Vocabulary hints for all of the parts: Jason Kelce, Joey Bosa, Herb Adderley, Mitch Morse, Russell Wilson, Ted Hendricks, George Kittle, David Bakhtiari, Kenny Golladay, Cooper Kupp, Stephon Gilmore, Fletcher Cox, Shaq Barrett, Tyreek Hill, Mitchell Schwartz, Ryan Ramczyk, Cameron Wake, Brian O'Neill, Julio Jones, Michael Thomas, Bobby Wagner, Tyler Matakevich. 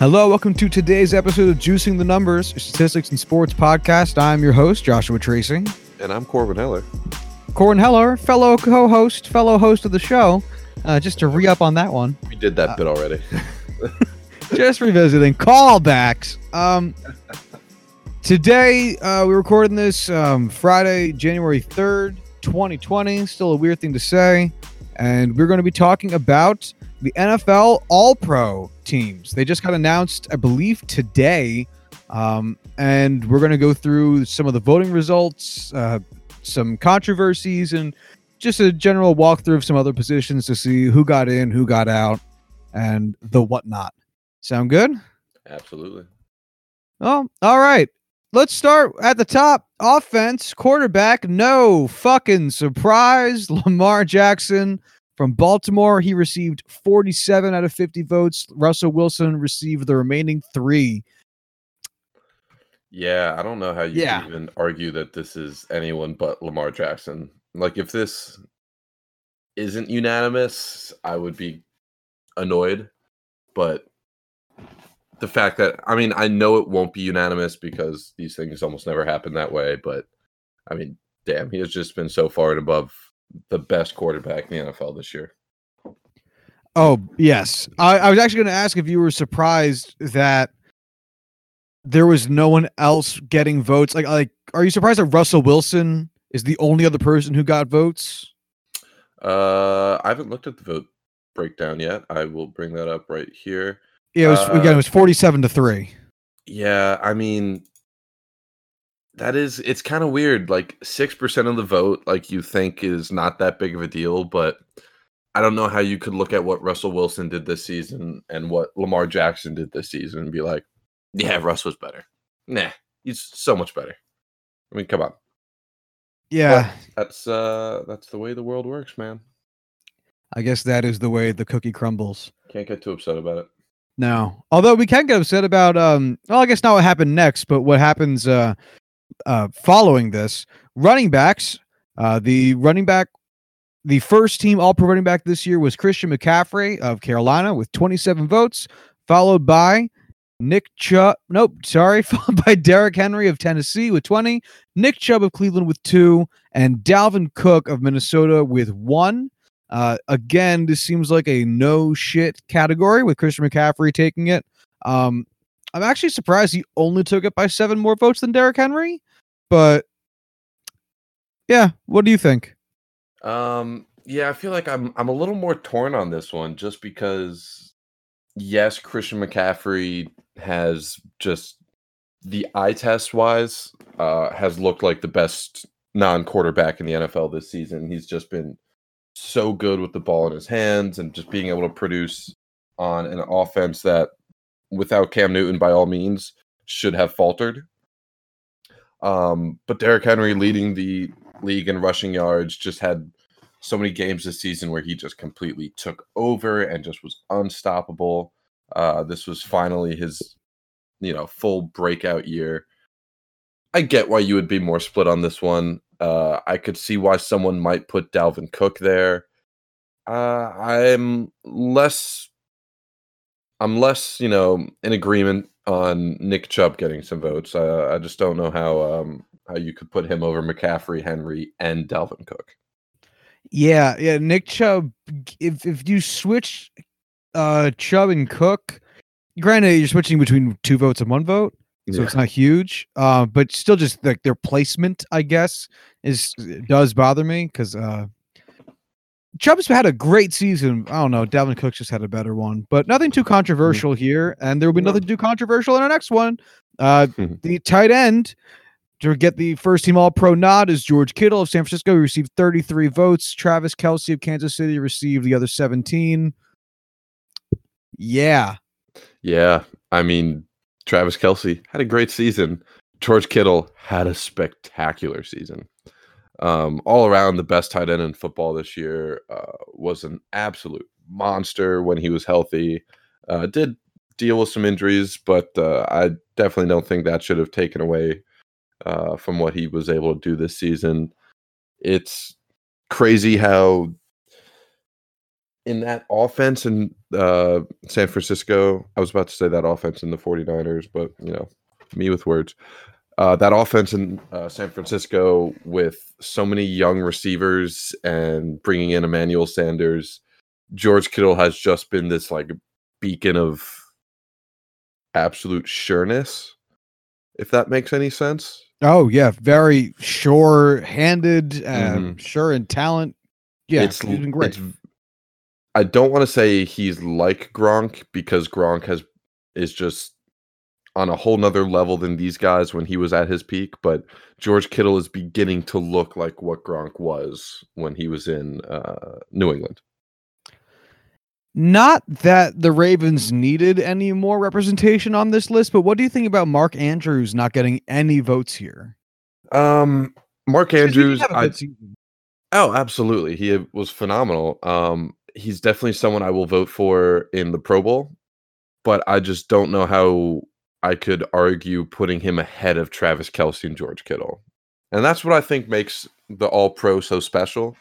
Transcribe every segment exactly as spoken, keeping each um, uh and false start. Hello, welcome to today's episode of Juicing the Numbers, Statistics and Sports Podcast. I'm your host, Joshua Tracy. And I'm Corbin Heller. Corbin Heller, fellow co-host, fellow host of the show. Uh, just to re-up on that one. We did that uh, bit already. Just revisiting callbacks. Um, today, uh, we're recording this um, Friday, January third, twenty twenty. Still a weird thing to say. And we're going to be talking about the N F L All-Pro teams. They just got announced, I believe, today. Um, and we're going to go through some of the voting results, uh, some controversies, and just a general walkthrough of some other positions to see who got in, who got out, and the whatnot. Sound good? Absolutely. Oh, all right. Let's start at the top. Offense, quarterback, no fucking surprise. Lamar Jackson from Baltimore. He received forty-seven out of fifty votes. Russell Wilson received the remaining three. Yeah, I don't know how you yeah. can even argue that this is anyone but Lamar Jackson. Like, if this isn't unanimous, I would be annoyed. But the fact that, I mean, I know it won't be unanimous because these things almost never happen that way. But, I mean, damn, he has just been so far and above the best quarterback in the N F L this year. Oh, yes. I, I was actually going to ask if you were surprised that there was no one else getting votes. Like, like, are you surprised that Russell Wilson is the only other person who got votes? Uh, I haven't looked at the vote breakdown yet. I will bring that up right here. Yeah, it was uh, again. It was forty-seven to three. Yeah, I mean, that is. It's kind of weird. Like six percent of the vote, like you think, is not that big of a deal, but I don't know how you could look at what Russell Wilson did this season and what Lamar Jackson did this season and be like, yeah, Russ was better. Nah, he's so much better. I mean, come on. Yeah, but that's uh, that's the way the world works, man. I guess that is the way the cookie crumbles. Can't get too upset about it. No, although we can get upset about, um, well, I guess not what happened next, but what happens uh, uh, following this. Running backs, uh, the running back, the first team All-Pro running back this year was Christian McCaffrey of Carolina with twenty-seven votes, followed by Nick Chubb. Nope, sorry, followed by Derrick Henry of Tennessee with twenty, Nick Chubb of Cleveland with two, and Dalvin Cook of Minnesota with one. Uh, again, this seems like a no shit category with Christian McCaffrey taking it. Um, I'm actually surprised he only took it by seven more votes than Derrick Henry, but yeah. What do you think? Um, yeah, I feel like I'm, I'm a little more torn on this one just because yes, Christian McCaffrey has just the eye test wise, uh, has looked like the best non-quarterback in the N F L this season. He's just been so good with the ball in his hands and just being able to produce on an offense that without Cam Newton by all means should have faltered. Um, but Derrick Henry leading the league in rushing yards just had so many games this season where he just completely took over and just was unstoppable. Uh, this was finally his, you know, full breakout year. I get why you would be more split on this one. Uh, I could see why someone might put Dalvin Cook there. Uh, I'm less, I'm less, you know, in agreement on Nick Chubb getting some votes. Uh, I just don't know how um, how you could put him over McCaffrey, Henry, and Dalvin Cook. Yeah, yeah, Nick Chubb. If if you switch uh, Chubb and Cook, granted you're switching between two votes and one vote. So yeah. It's not huge, uh, but still just like their placement, I guess, is does bother me because uh, Chubb's had a great season. I don't know. Dalvin Cook's just had a better one, but nothing too controversial here. And there will be nothing too controversial in our next one. Uh, the tight end to get the first team all pro nod is George Kittle of San Francisco. He received thirty-three votes. Travis Kelce of Kansas City received the other seventeen. Yeah. Yeah. I mean, Travis Kelce had a great season. George Kittle had a spectacular season. Um, all around, the best tight end in football this year. Uh, was an absolute monster when he was healthy. Uh, did deal with some injuries, but uh, I definitely don't think that should have taken away uh, from what he was able to do this season. It's crazy how in that offense in uh, San Francisco, I was about to say that offense in the 49ers, but, you know, me with words. Uh, that offense in uh, San Francisco with so many young receivers and bringing in Emmanuel Sanders, George Kittle has just been this like beacon of absolute sureness, if that makes any sense. Oh, yeah. Very sure-handed, um, mm-hmm. sure in talent. Yeah, it's, he's been great. It's, I don't want to say he's like Gronk because Gronk has is just on a whole nother level than these guys when he was at his peak, but George Kittle is beginning to look like what Gronk was when he was in uh, New England. Not that the Ravens needed any more representation on this list, but what do you think about Mark Andrews not getting any votes here? Um, Mark Andrews, I, oh, absolutely. He was phenomenal. Um, he's definitely someone I will vote for in the Pro Bowl, but I just don't know how I could argue putting him ahead of Travis Kelce and George Kittle. And that's what I think makes the All-Pro so special,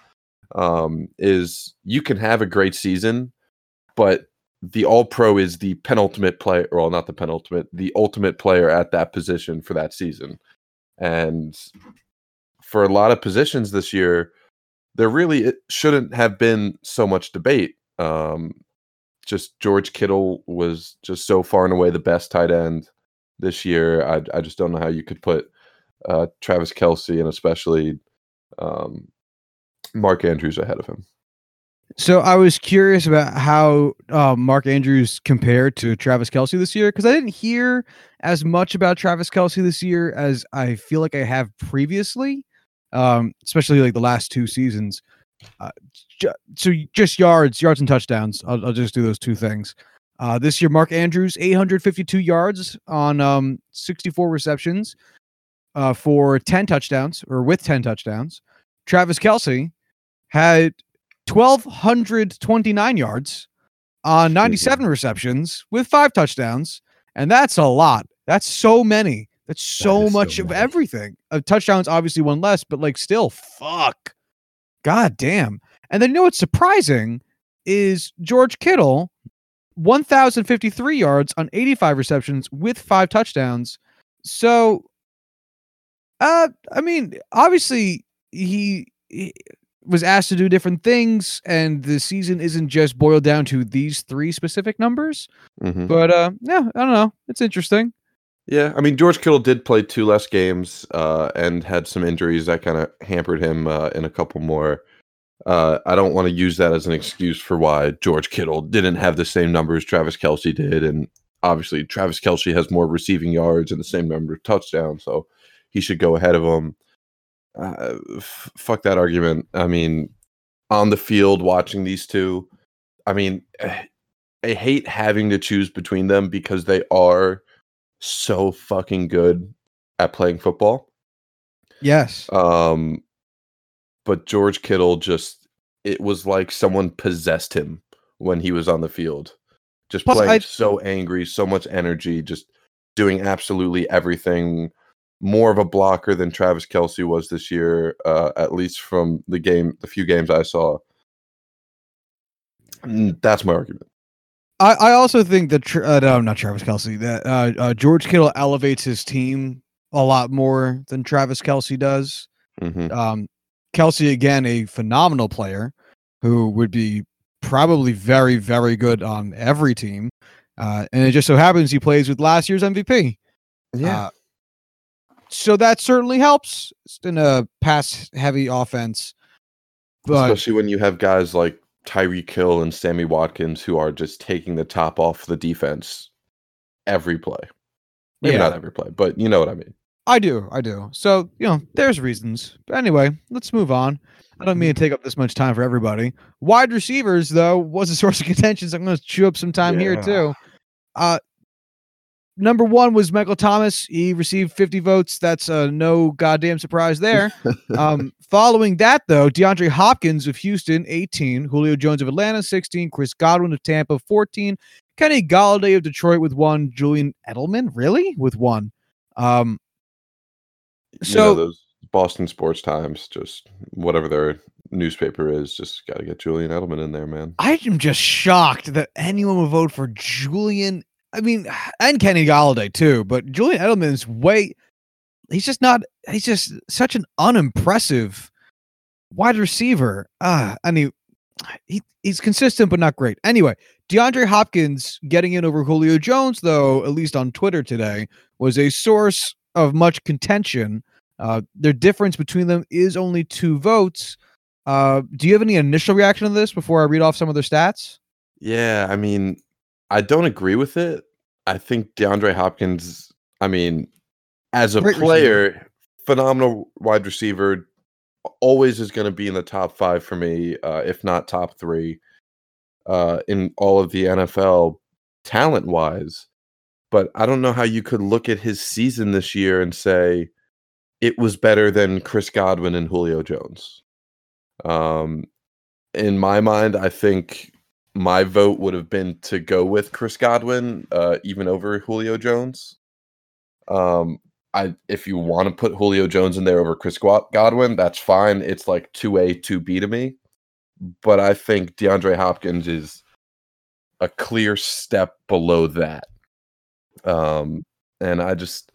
um, is you can have a great season, but the All-Pro is the penultimate player, well, not the penultimate, the ultimate player at that position for that season. And for a lot of positions this year, there really it shouldn't have been so much debate. Um, just George Kittle was just so far and away the best tight end this year. I, I just don't know how you could put uh, Travis Kelce and especially um, Mark Andrews ahead of him. So I was curious about how uh, Mark Andrews compared to Travis Kelce this year, because I didn't hear as much about Travis Kelce this year as I feel like I have previously, um, especially like the last two seasons. Uh, ju- so just yards, yards and touchdowns. I'll, I'll just do those two things. Uh, this year, Mark Andrews, eight hundred fifty-two yards on um, sixty-four receptions uh, for ten touchdowns, or with ten touchdowns. Travis Kelce had one thousand two hundred twenty-nine yards on ninety-seven receptions with five touchdowns. And that's a lot. That's so many. That's so that much so of many. Everything. Uh, touchdowns, obviously one less, but like still, fuck. God damn. And then you know what's surprising is George Kittle, one thousand fifty-three yards on eighty-five receptions with five touchdowns. So, uh, I mean, obviously he... he was asked to do different things, and the season isn't just boiled down to these three specific numbers. Mm-hmm. But, uh, yeah, I don't know. It's interesting. Yeah, I mean, George Kittle did play two less games uh, and had some injuries that kind of hampered him uh, in a couple more. Uh, I don't want to use that as an excuse for why George Kittle didn't have the same numbers Travis Kelce did, and obviously Travis Kelce has more receiving yards and the same number of touchdowns, so he should go ahead of him. Uh, f- fuck that argument. I mean, on the field watching these two, I mean, I hate having to choose between them because they are so fucking good at playing football. Yes. Um, but George Kittle just, it was like someone possessed him when he was on the field. Just Plus, playing I... so angry, so much energy, just doing absolutely everything. More of a blocker than Travis Kelce was this year, uh, at least from the game, the few games I saw. That's my argument. I, I also think that tra- uh, no, not Travis Kelce. That uh, uh, George Kittle elevates his team a lot more than Travis Kelce does. Mm-hmm. Um, Kelce again, a phenomenal player who would be probably very, very good on every team, uh, and it just so happens he plays with last year's M V P. Yeah. Uh, So that certainly helps in a pass-heavy offense. But especially when you have guys like Tyreek Hill and Sammy Watkins who are just taking the top off the defense every play. Maybe yeah. not every play, but you know what I mean. I do, I do. So, you know, there's reasons. But anyway, let's move on. I don't mean to take up this much time for everybody. Wide receivers, though, was a source of contention, so I'm going to chew up some time yeah. here, too. Uh Number one was Michael Thomas. He received fifty votes. That's uh, no goddamn surprise there. Um, following that, though, DeAndre Hopkins of Houston, eighteen. Julio Jones of Atlanta, sixteen. Chris Godwin of Tampa, fourteen. Kenny Golladay of Detroit with one. Julian Edelman, really? With one. Um, so you know, those Boston sports times, just whatever their newspaper is. Just got to get Julian Edelman in there, man. I am just shocked that anyone would vote for Julian. I mean, and Kenny Golladay too, but Julian Edelman's way. He's just not. He's just such an unimpressive wide receiver. Ah, and he, he he's consistent but not great. Anyway, DeAndre Hopkins getting in over Julio Jones, though, at least on Twitter today, was a source of much contention. Uh, their difference between them is only two votes. Uh, do you have any initial reaction to this before I read off some of their stats? Yeah, I mean, I don't agree with it. I think DeAndre Hopkins, I mean, as a great player, receiver. Phenomenal wide receiver, always is going to be in the top five for me, uh, if not top three, uh, in all of the N F L talent-wise. But I don't know how you could look at his season this year and say it was better than Chris Godwin and Julio Jones. Um, in my mind, I think my vote would have been to go with Chris Godwin, uh, even over Julio Jones. Um, I if you want to put Julio Jones in there over Chris Godwin, that's fine. It's like two A, two B to me. But I think DeAndre Hopkins is a clear step below that. Um, and I just,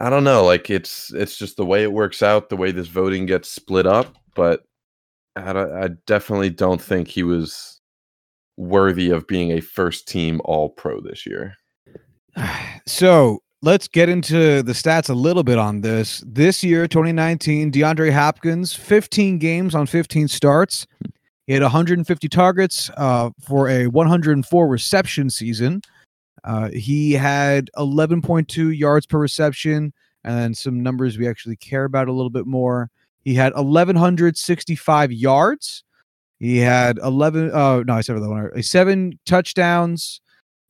I don't know. Like it's it's just the way it works out, the way this voting gets split up. But I, I definitely don't think he was worthy of being a first-team All-Pro this year. So let's get into the stats a little bit on this. This year, twenty nineteen, DeAndre Hopkins, fifteen games on fifteen starts. He had one hundred fifty targets uh, for a one hundred four reception season. Uh, he had eleven point two yards per reception, and some numbers we actually care about a little bit more. He had eleven sixty-five yards. He had eleven. Oh, no, I said eleven. Seven touchdowns.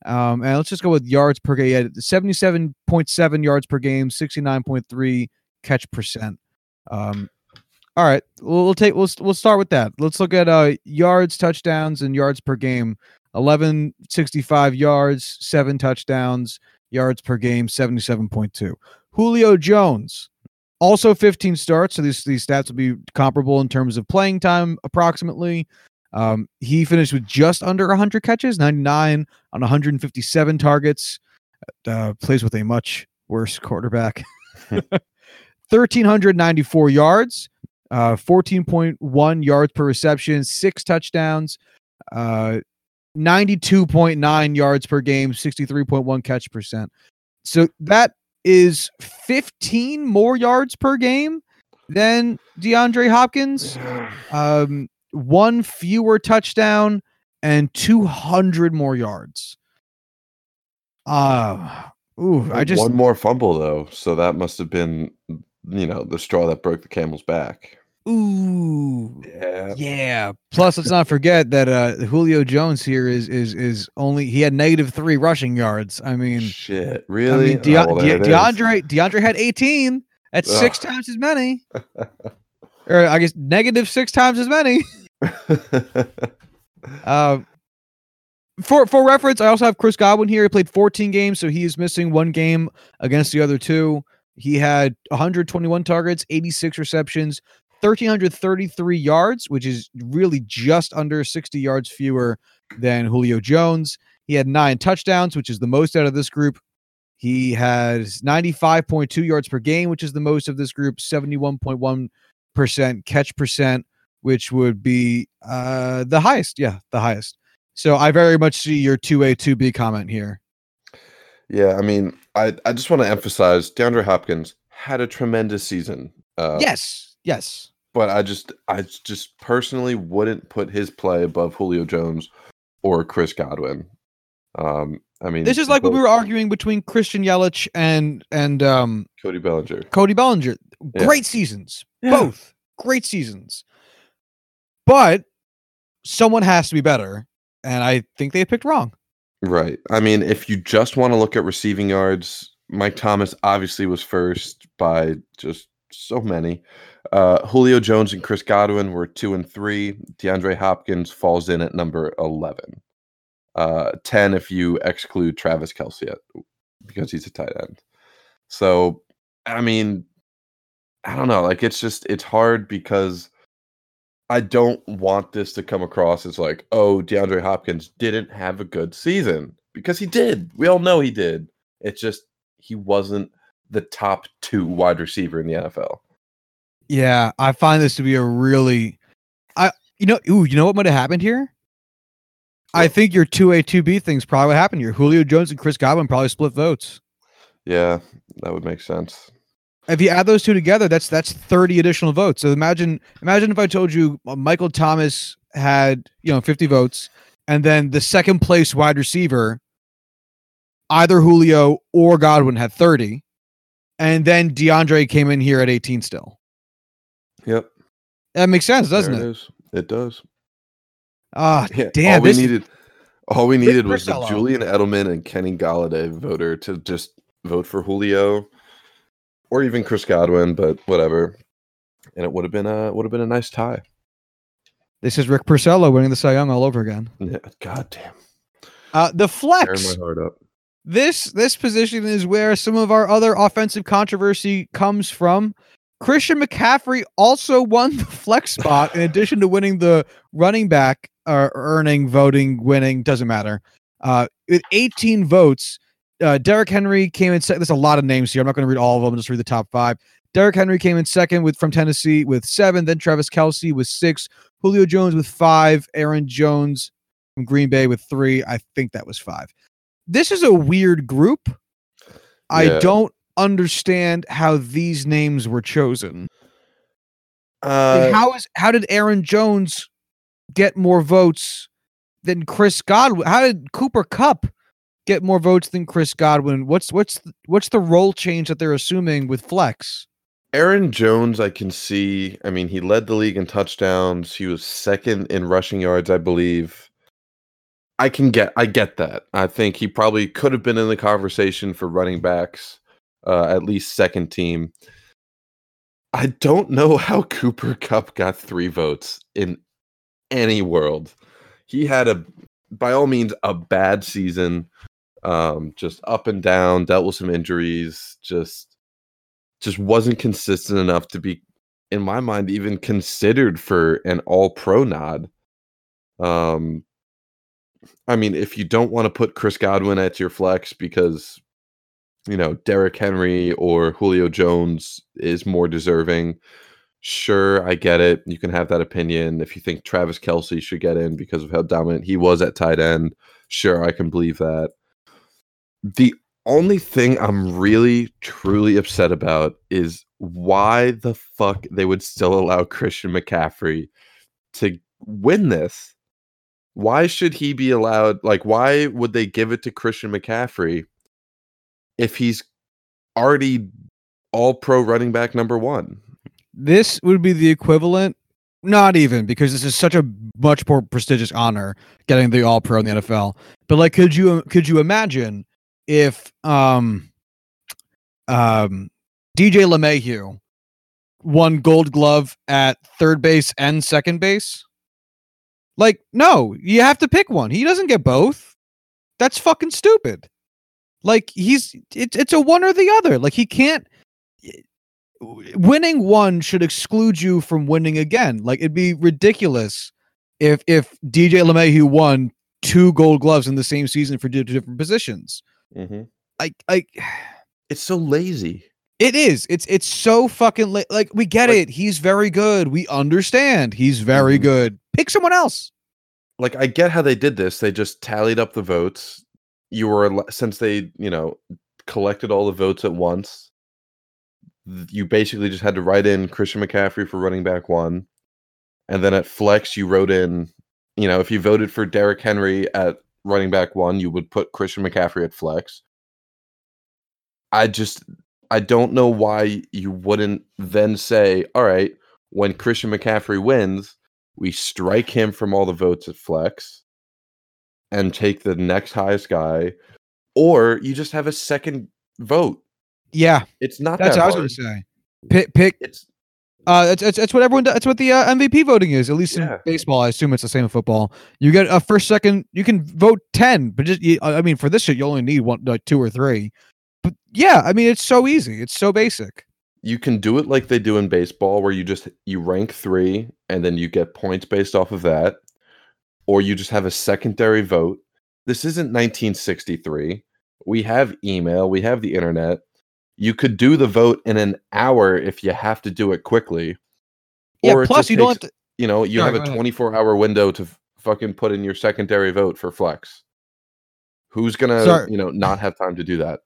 Um, and let's just go with yards per game. He had seventy-seven point seven yards per game, sixty-nine point three catch percent. Um, all right, we'll, we'll take. We'll we'll start with that. Let's look at uh, yards, touchdowns, and yards per game. eleven sixty-five yards, seven touchdowns, yards per game, seventy-seven point two. Julio Jones. Also fifteen starts, so these these stats will be comparable in terms of playing time, approximately. Um, he finished with just under one hundred catches, ninety-nine on one hundred fifty-seven targets. Uh, plays with a much worse quarterback. one thousand three hundred ninety-four yards, uh, fourteen point one yards per reception, six touchdowns, uh, ninety-two point nine yards per game, sixty-three point one catch percent. So that is fifteen more yards per game than DeAndre Hopkins, um, one fewer touchdown, and two hundred more yards. Uh, ooh, I just one more fumble though, so that must have been, you know, the straw that broke the camel's back. Ooh, yeah. yeah. Plus, let's not forget that uh, Julio Jones here is is is only he had negative three rushing yards. I mean, shit, really? I mean, De- oh, De- De- DeAndre DeAndre had eighteen. That's Ugh. six times as many, or I guess negative six times as many. uh, for for reference, I also have Chris Godwin here. He played fourteen games, so he is missing one game against the other two. He had one hundred twenty-one targets, eighty-six receptions. one thousand three hundred thirty-three yards, which is really just under sixty yards fewer than Julio Jones. He had nine touchdowns, which is the most out of this group. He has ninety-five point two yards per game, which is the most of this group, seventy-one point one percent catch percent, which would be uh, the highest. Yeah, the highest. So I very much see your two A, two B comment here. Yeah, I mean, I, I just want to emphasize DeAndre Hopkins had a tremendous season. Uh, yes. Yes. But I just I just personally wouldn't put his play above Julio Jones or Chris Godwin. Um, I mean, this is like both, what we were arguing between Christian Yelich and and um, Cody Bellinger. Cody Bellinger. Great yeah. seasons. Yeah. Both. Great seasons. But someone has to be better, and I think they picked wrong. Right. I mean, if you just want to look at receiving yards, Mike Thomas obviously was first by just so many. Uh, Julio Jones and Chris Godwin were two and three. DeAndre Hopkins falls in at number eleven. Uh, ten if you exclude Travis Kelce at, because he's a tight end. So, I mean, I don't know. Like, it's just, it's hard because I don't want this to come across as like, oh, DeAndre Hopkins didn't have a good season, because he did. We all know he did. It's just he wasn't the top two wide receiver in the N F L. Yeah, I find this to be a really, I you know, ooh, you know what might have happened here? I think your two A, two B things probably what happened here. Julio Jones and Chris Godwin probably split votes. Yeah, that would make sense. If you add those two together, that's that's thirty additional votes. So imagine imagine if I told you Michael Thomas had, you know, fifty votes, and then the second place wide receiver, either Julio or Godwin, had thirty, and then DeAndre came in here at eighteen still. Yep. That makes sense, doesn't it? It is. It does. Ah, yeah, damn. All we this... needed all we needed was the Julian Edelman and Kenny Golladay voter to just vote for Julio. Or even Chris Godwin, but whatever, and it would have been a would have been a nice tie. This is Rick Porcello winning the Cy Young all over again. Yeah, goddamn. Uh, the flex. Tearing my heart up. This this position is where some of our other offensive controversy comes from. Christian McCaffrey also won the flex spot in addition to winning the running back, uh, earning, voting, winning, doesn't matter. Uh, with eighteen votes. Uh, Derrick Henry came in second. There's a lot of names here. I'm not going to read all of them. I'll just read the top five. Derrick Henry came in second with from Tennessee with seven. Then Travis Kelce with six. Julio Jones with five. Aaron Jones from Green Bay with three. I think that was five. This is a weird group. Yeah. I don't understand how these names were chosen. Uh, like how is how did Aaron Jones get more votes than Chris Godwin? How did Cooper Kupp get more votes than Chris Godwin? What's what's the, what's the role change that they're assuming with flex? Aaron Jones, I can see. I mean, he led the league in touchdowns. He was second in rushing yards, I believe. I can get, I get that. I think he probably could have been in the conversation for running backs, uh, at least second team. I don't know how Cooper Kupp got three votes in any world. He had a, by all means, a bad season. Um, just up and down, dealt with some injuries, just just wasn't consistent enough to be, in my mind, even considered for an all-pro nod. Um, I mean, if you don't want to put Chris Godwin at your flex because, you know, Derrick Henry or Julio Jones is more deserving, sure, I get it. You can have that opinion. If you think Travis Kelce should get in because of how dominant he was at tight end, sure, I can believe that. The only thing I'm really, truly upset about is why the fuck they would still allow Christian McCaffrey to win this. Why should he be allowed? Like, why would they give it to Christian McCaffrey if he's already all pro running back number one? This would be the equivalent. Not even, because this is such a much more prestigious honor, getting the all pro in the N F L. But like, could you, could you imagine if um, um, D J LeMahieu won Gold Glove at third base and second base? Like, no, you have to pick one. He doesn't get both. That's fucking stupid. Like, he's it's it's a one or the other. Like, he can't. Winning one should exclude you from winning again. Like, it'd be ridiculous if if D J LeMahieu won two Gold Gloves in the same season for two different positions. Mm-hmm. I, I, it's so lazy. It is. It's it's so fucking la- like we get like, it. He's very good. We understand. He's very mm-hmm. good. Pick someone else. Like, I get how they did this. They just tallied up the votes. You were since they you know collected all the votes at once. You basically just had to write in Christian McCaffrey for running back one, and then at flex you wrote in. You know, if you voted for Derrick Henry at running back one, you would put Christian McCaffrey at flex. I just, I don't know why you wouldn't then say, all right, when Christian McCaffrey wins, we strike him from all the votes at flex and take the next highest guy, or you just have a second vote. Yeah. It's not that's that what hard. I was going to say. Pick, pick. It's, Uh, that's, that's that's what everyone does. That's what the uh, M V P voting is. At least yeah. in baseball, I assume it's the same in football. You get a first, second. You can vote ten, but just you, I mean, for this shit, you only need one, like two or three. But yeah, I mean, it's so easy. It's so basic. you can do it like they do in baseball, where you just you rank three and then you get points based off of that, or you just have a secondary vote. This isn't nineteen sixty-three. We have email, we have the internet. You could do the vote in an hour if you have to do it quickly. Yeah, or plus you takes, don't have to, you know, you no, have a twenty-four hour window to fucking put in your secondary vote for flex. Who's going to, you know, not have time to do that?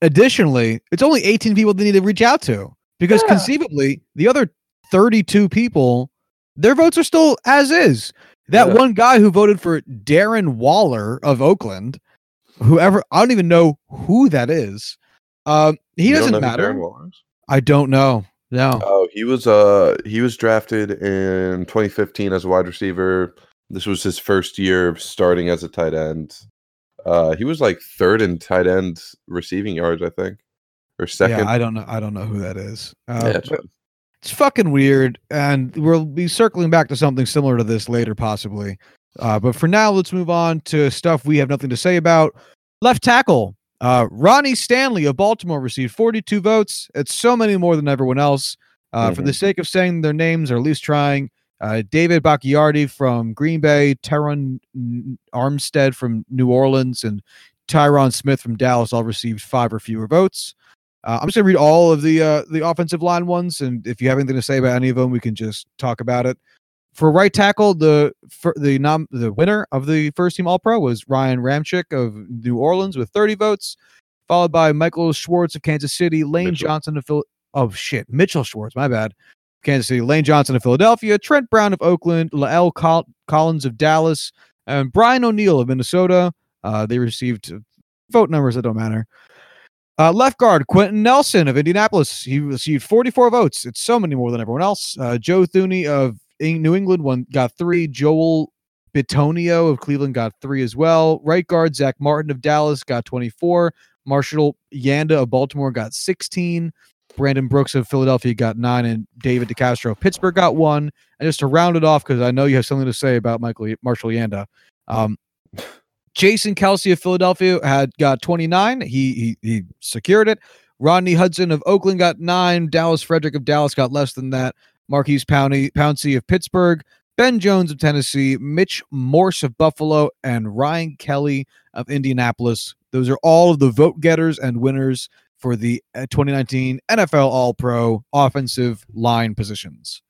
Additionally, it's only eighteen people they need to reach out to, because yeah. conceivably the other thirty-two people, their votes are still as is. That yeah. one guy who voted for Darren Waller of Oakland, whoever, I don't even know who that is. Um, he you doesn't matter. I don't know. No. Oh, he was uh he was drafted in twenty fifteen as a wide receiver. This was his first year starting as a tight end. Uh, he was like third in tight end receiving yards, I think, or second. Yeah, I don't know. I don't know who that is. Uh, yeah, it's fucking weird, and we'll be circling back to something similar to this later, possibly. Uh, but for now, let's move on to stuff we have nothing to say about. Left tackle, uh, Ronnie Stanley of Baltimore received forty-two votes. It's so many more than everyone else. Uh, mm-hmm. For the sake of saying their names, or at least trying, uh, David Bakhtiari from Green Bay, Teron Armstead from New Orleans, and Tyron Smith from Dallas all received five or fewer votes. Uh, I'm just going to read all of the uh, the offensive line ones, and if you have anything to say about any of them, we can just talk about it. For right tackle, the for the nom- the winner of the first team All-Pro was Ryan Ramczyk of New Orleans with thirty votes, followed by Michael Schwartz of Kansas City, Lane Mitchell. Johnson of Phil- oh shit, Mitchell Schwartz, my bad, Kansas City, Lane Johnson of Philadelphia, Trent Brown of Oakland, Lael Col- Collins of Dallas, and Brian O'Neill of Minnesota. Uh, they received vote numbers that don't matter. Uh, left guard, Quentin Nelson of Indianapolis. He received forty-four votes. It's so many more than everyone else. Uh, Joe Thuney of In- New England one got three. Joel Bitonio of Cleveland got three as well. Right guard, Zach Martin of Dallas got twenty-four. Marshall Yanda of Baltimore got sixteen. Brandon Brooks of Philadelphia got nine. And David DeCastro of Pittsburgh got one. And just to round it off, because I know you have something to say about Michael y- Marshall Yanda. Um, Jason Kelce of Philadelphia had got twenty-nine. He, he he secured it. Rodney Hudson of Oakland got nine. Dallas Frederick of Dallas got less than that. Marquise Pouncey, Pouncey of Pittsburgh. Ben Jones of Tennessee. Mitch Morse of Buffalo. And Ryan Kelly of Indianapolis. Those are all of the vote getters and winners for the twenty nineteen N F L All-Pro offensive line positions.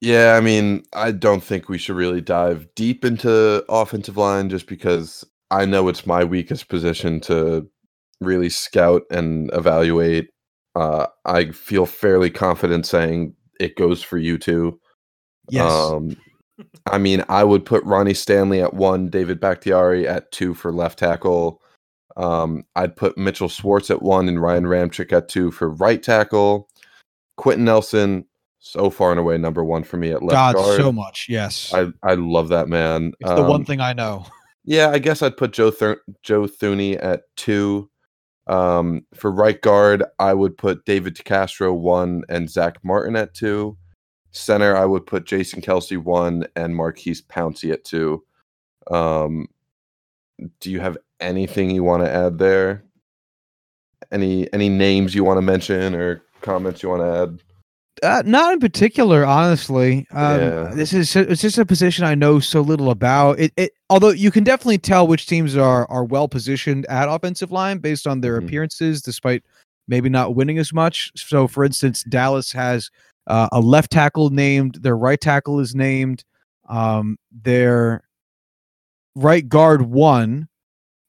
Yeah, I mean, I don't think we should really dive deep into offensive line just because I know it's my weakest position to really scout and evaluate. Uh, I feel fairly confident saying it goes for you two. Yes. Um, I mean, I would put Ronnie Stanley at one, David Bakhtiari at two for left tackle. Um, I'd put Mitchell Schwartz at one and Ryan Ramczyk at two for right tackle. Quentin Nelson, so far and away, number one for me at left God, guard. So much, yes. I, I love that man. It's um, the one thing I know. Yeah, I guess I'd put Joe Thur- Joe Thuney at two. Um, for right guard, I would put David DeCastro one and Zach Martin at two. Center, I would put Jason Kelce one and Marquise Pouncey at two. Um, do you have anything you want to add there? Any any names you want to mention or comments you want to add? Uh, not in particular, honestly. Um, yeah. This is it's just a position I know so little about. It, it although you can definitely tell which teams are are well positioned at offensive line based on their mm-hmm. appearances, despite maybe not winning as much. So, for instance, Dallas has uh, a left tackle named. Their right tackle is named. Um, their right guard won,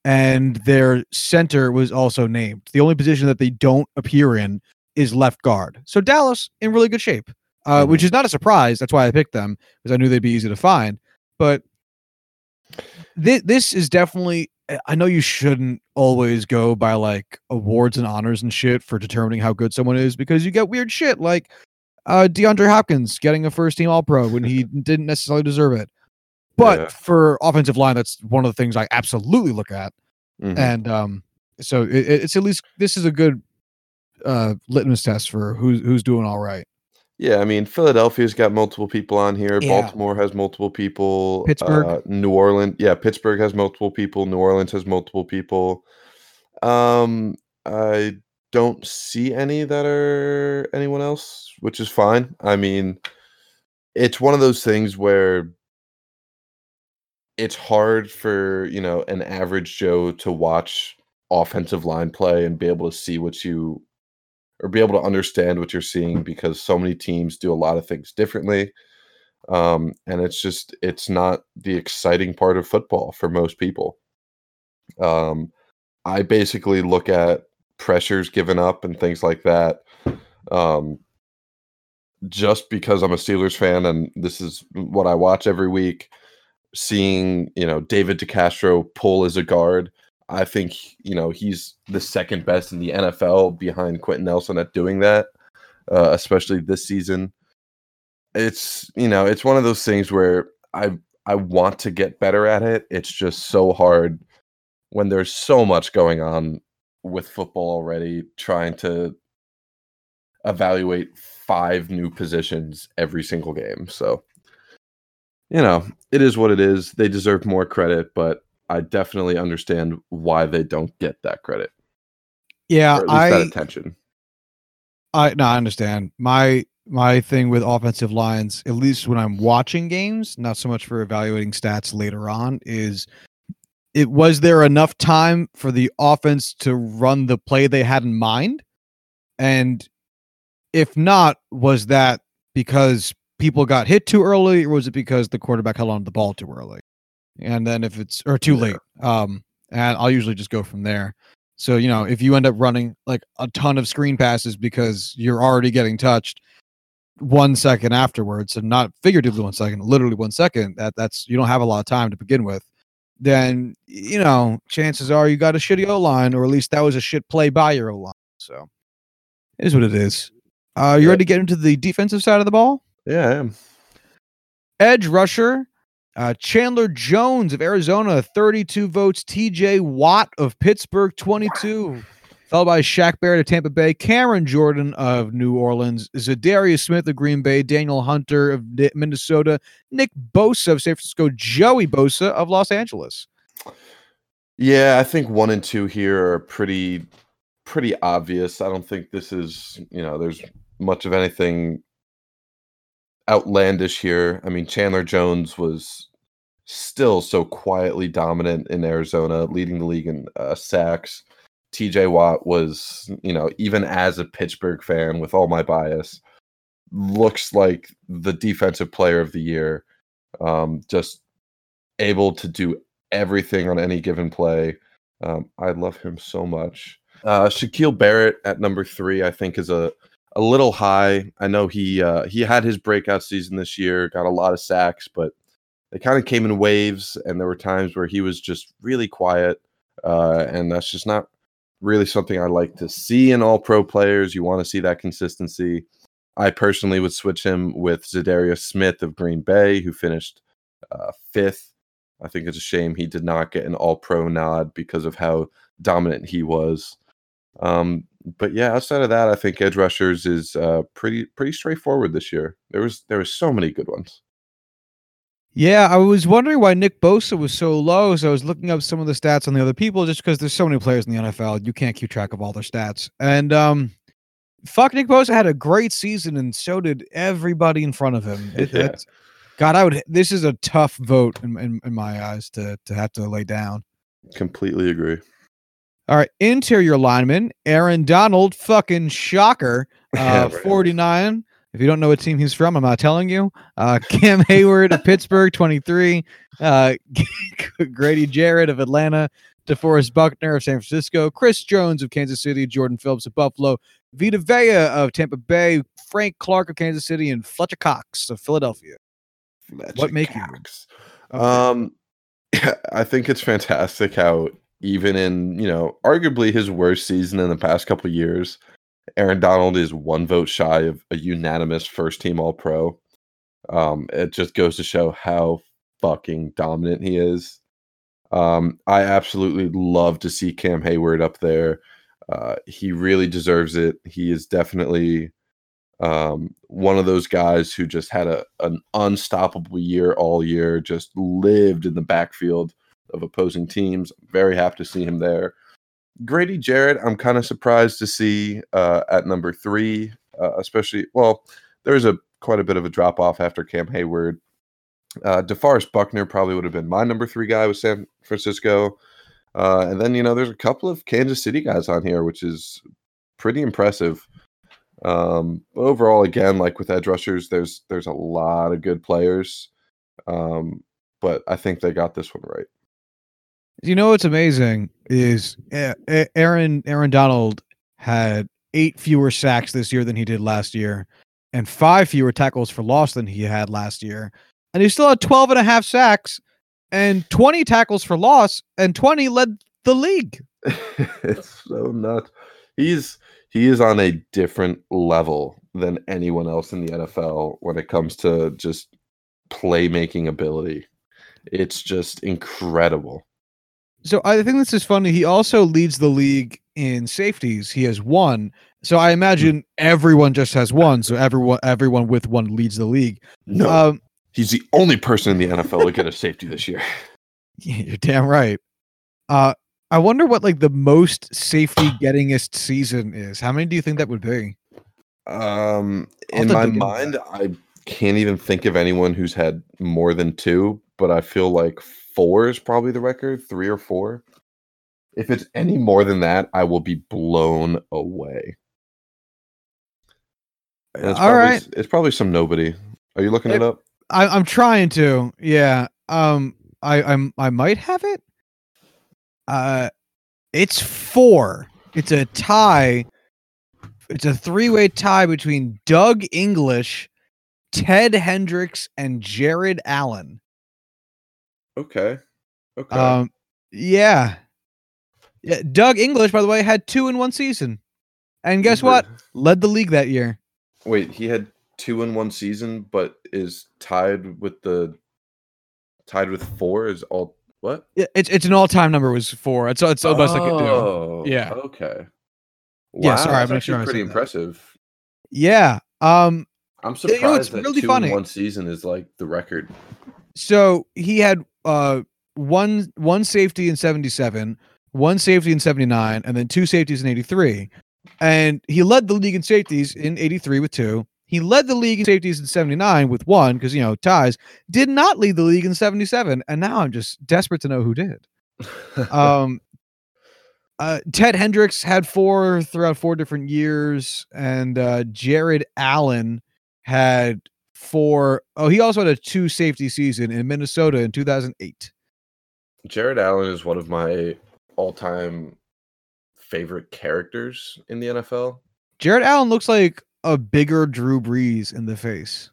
and their center was also named. The only position that they don't appear in is left guard. So Dallas in really good shape, uh, mm-hmm. which is not a surprise. That's why I picked them, because I knew they'd be easy to find. But th- this is definitely, I know you shouldn't always go by like awards and honors and shit for determining how good someone is, because you get weird shit like uh, DeAndre Hopkins getting a first team All-Pro when he didn't necessarily deserve it. But yeah. for offensive line, that's one of the things I absolutely look at. Mm-hmm. And um, so it, it's at least, this is a good uh litmus test for who's who's doing all right. Yeah, I mean, Philadelphia's got multiple people on here. Yeah. Baltimore has multiple people. Pittsburgh, uh, New Orleans. Yeah, Pittsburgh has multiple people. New Orleans has multiple people. Um, I don't see any that are anyone else, which is fine. I mean, it's one of those things where it's hard for, you know, an average Joe to watch offensive line play and be able to see what you, or be able to understand what you're seeing, because so many teams do a lot of things differently. Um, and it's just, it's not the exciting part of football for most people. Um, I basically look at pressures given up and things like that. Um, just because I'm a Steelers fan and this is what I watch every week, seeing, you know, David DeCastro pull as a guard, I think, you know, he's the second best in the N F L behind Quentin Nelson at doing that, uh, especially this season. It's, you know, it's one of those things where I I want to get better at it. It's just so hard when there's so much going on with football already, trying to evaluate five new positions every single game. So, you know, it is what it is. They deserve more credit, but I definitely understand why they don't get that credit. Yeah, or at least I that attention. I no, I understand. My My thing with offensive lines, at least when I'm watching games, not so much for evaluating stats later on, is it was there enough time for the offense to run the play they had in mind? And if not, was that because people got hit too early, or was it because the quarterback held on to the ball too early? And then if it's or too late, um, and I'll usually just go from there. So, you know, if you end up running like a ton of screen passes because you're already getting touched one second afterwards, and not figuratively one second, literally one second, that that's you don't have a lot of time to begin with, then, you know, chances are you got a shitty O-line, or at least that was a shit play by your O-line. So it is what it is. Uh, you ready to get into the defensive side of the ball? Yeah, I am. Edge rusher, uh, Chandler Jones of Arizona, thirty-two votes. T J Watt of Pittsburgh, twenty-two. Followed by Shaq Barrett of Tampa Bay, Cameron Jordan of New Orleans, Zadarius Smith of Green Bay, Daniel Hunter of Minnesota, Nick Bosa of San Francisco, Joey Bosa of Los Angeles. Yeah, I think one and two here are pretty, pretty obvious. I don't think this is, you know, there's much of anything outlandish here. I mean, Chandler Jones was still so quietly dominant in Arizona, leading the league in uh, sacks. T J Watt was, you know, even as a Pittsburgh fan with all my bias, looks like the defensive player of the year, um, just able to do everything on any given play. Um, I love him so much. Uh, Shaquille Barrett at number three, I think, is a, a little high. I know he uh, he had his breakout season this year, got a lot of sacks, but they kind of came in waves, and there were times where he was just really quiet, uh, and that's just not really something I like to see in all pro players. You want to see that consistency. I personally would switch him with Zadarius Smith of Green Bay, who finished uh, fifth. I think it's a shame he did not get an all pro nod because of how dominant he was. Um, but yeah, outside of that, I think edge rushers is uh, pretty pretty straightforward this year. There was there was so many good ones. Yeah, I was wondering why Nick Bosa was so low. So I was looking up some of the stats on the other people, just because there's so many players in the N F L, you can't keep track of all their stats. And um, fuck, Nick Bosa had a great season, and so did everybody in front of him. It, yeah. God, I would. This is a tough vote in, in, in my eyes to to have to lay down. Completely agree. All right, interior lineman Aaron Donald, fucking shocker, uh, forty-nine. If you don't know what team he's from, I'm not telling you. Uh, Cam Heyward of Pittsburgh, twenty-three. Uh, Grady Jarrett of Atlanta. DeForest Buckner of San Francisco. Chris Jones of Kansas City. Jordan Phillips of Buffalo. Vita Vea of Tampa Bay. Frank Clark of Kansas City. And Fletcher Cox of Philadelphia. Fletcher what make Cox. You? Okay. Um, I think it's fantastic how even in, you know, arguably his worst season in the past couple of years, Aaron Donald is one vote shy of a unanimous first-team All-Pro. Um, it just goes to show how fucking dominant he is. Um, I absolutely love to see Cam Heyward up there. Uh, he really deserves it. He is definitely um, one of those guys who just had a an unstoppable year all year, just lived in the backfield of opposing teams. Very happy to see him there. Grady Jarrett, I'm kind of surprised to see uh, at number three, uh, especially. Well, there's a quite a bit of a drop off after Cam Heyward. Uh, DeForest Buckner probably would have been my number three guy with San Francisco. Uh, and then, you know, there's a couple of Kansas City guys on here, which is pretty impressive. Um, but overall, again, like with edge rushers, there's there's a lot of good players. Um, but I think they got this one right. You know what's amazing is Aaron Aaron Donald had eight fewer sacks this year than he did last year, and five fewer tackles for loss than he had last year. And he still had twelve and a half sacks and twenty tackles for loss, and twenty led the league. It's so nuts. He's he is on a different level than anyone else in the N F L when it comes to just playmaking ability. It's just incredible. So I think this is funny. He also leads the league in safeties. He has one. So I imagine everyone just has one. So everyone, everyone with one leads the league. No, um, he's the only person in the N F L to get a safety this year. You're damn right. Uh, I wonder what like the most safety gettingest season is. How many do you think that would be? Um, in my mind, I can't even think of anyone who's had more than two, but I feel like four is probably the record, three or four. If it's any more than that, I will be blown away. And it's All probably, right. It's probably some nobody. Are you looking it, it up? I, I'm trying to. Yeah. Um. I I'm I might have it. Uh, it's four. It's a tie. It's a three-way tie between Doug English, Ted Hendricks, and Jared Allen. Okay. Okay. Um, yeah. Yeah. Doug English, by the way, had two in one season. And guess what? Led the league that year. Wait, he had two in one season, but is tied with the tied with four is all what? Yeah, it's it's an all time number was four. It's it's almost oh, like a Oh yeah. Okay. Wow, yeah, sorry, I'm not sure. Pretty impressive. That. Yeah. Um I'm surprised you know, it's that really two funny. in one season is like the record. So he had Uh, one one safety in seventy-seven, one safety in seventy-nine, and then two safeties in eighty-three. And he led the league in safeties in eighty-three with two. He led the league in safeties in seventy-nine with one because, you know, ties. Did not lead the league in seventy-seven. And now I'm just desperate to know who did. um, uh, Ted Hendricks had four throughout four different years. And uh, Jared Allen had For oh, he also had a two safety season in Minnesota in two thousand eight. Jared Allen is one of my all-time favorite characters in the N F L. Jared Allen looks like a bigger Drew Brees in the face.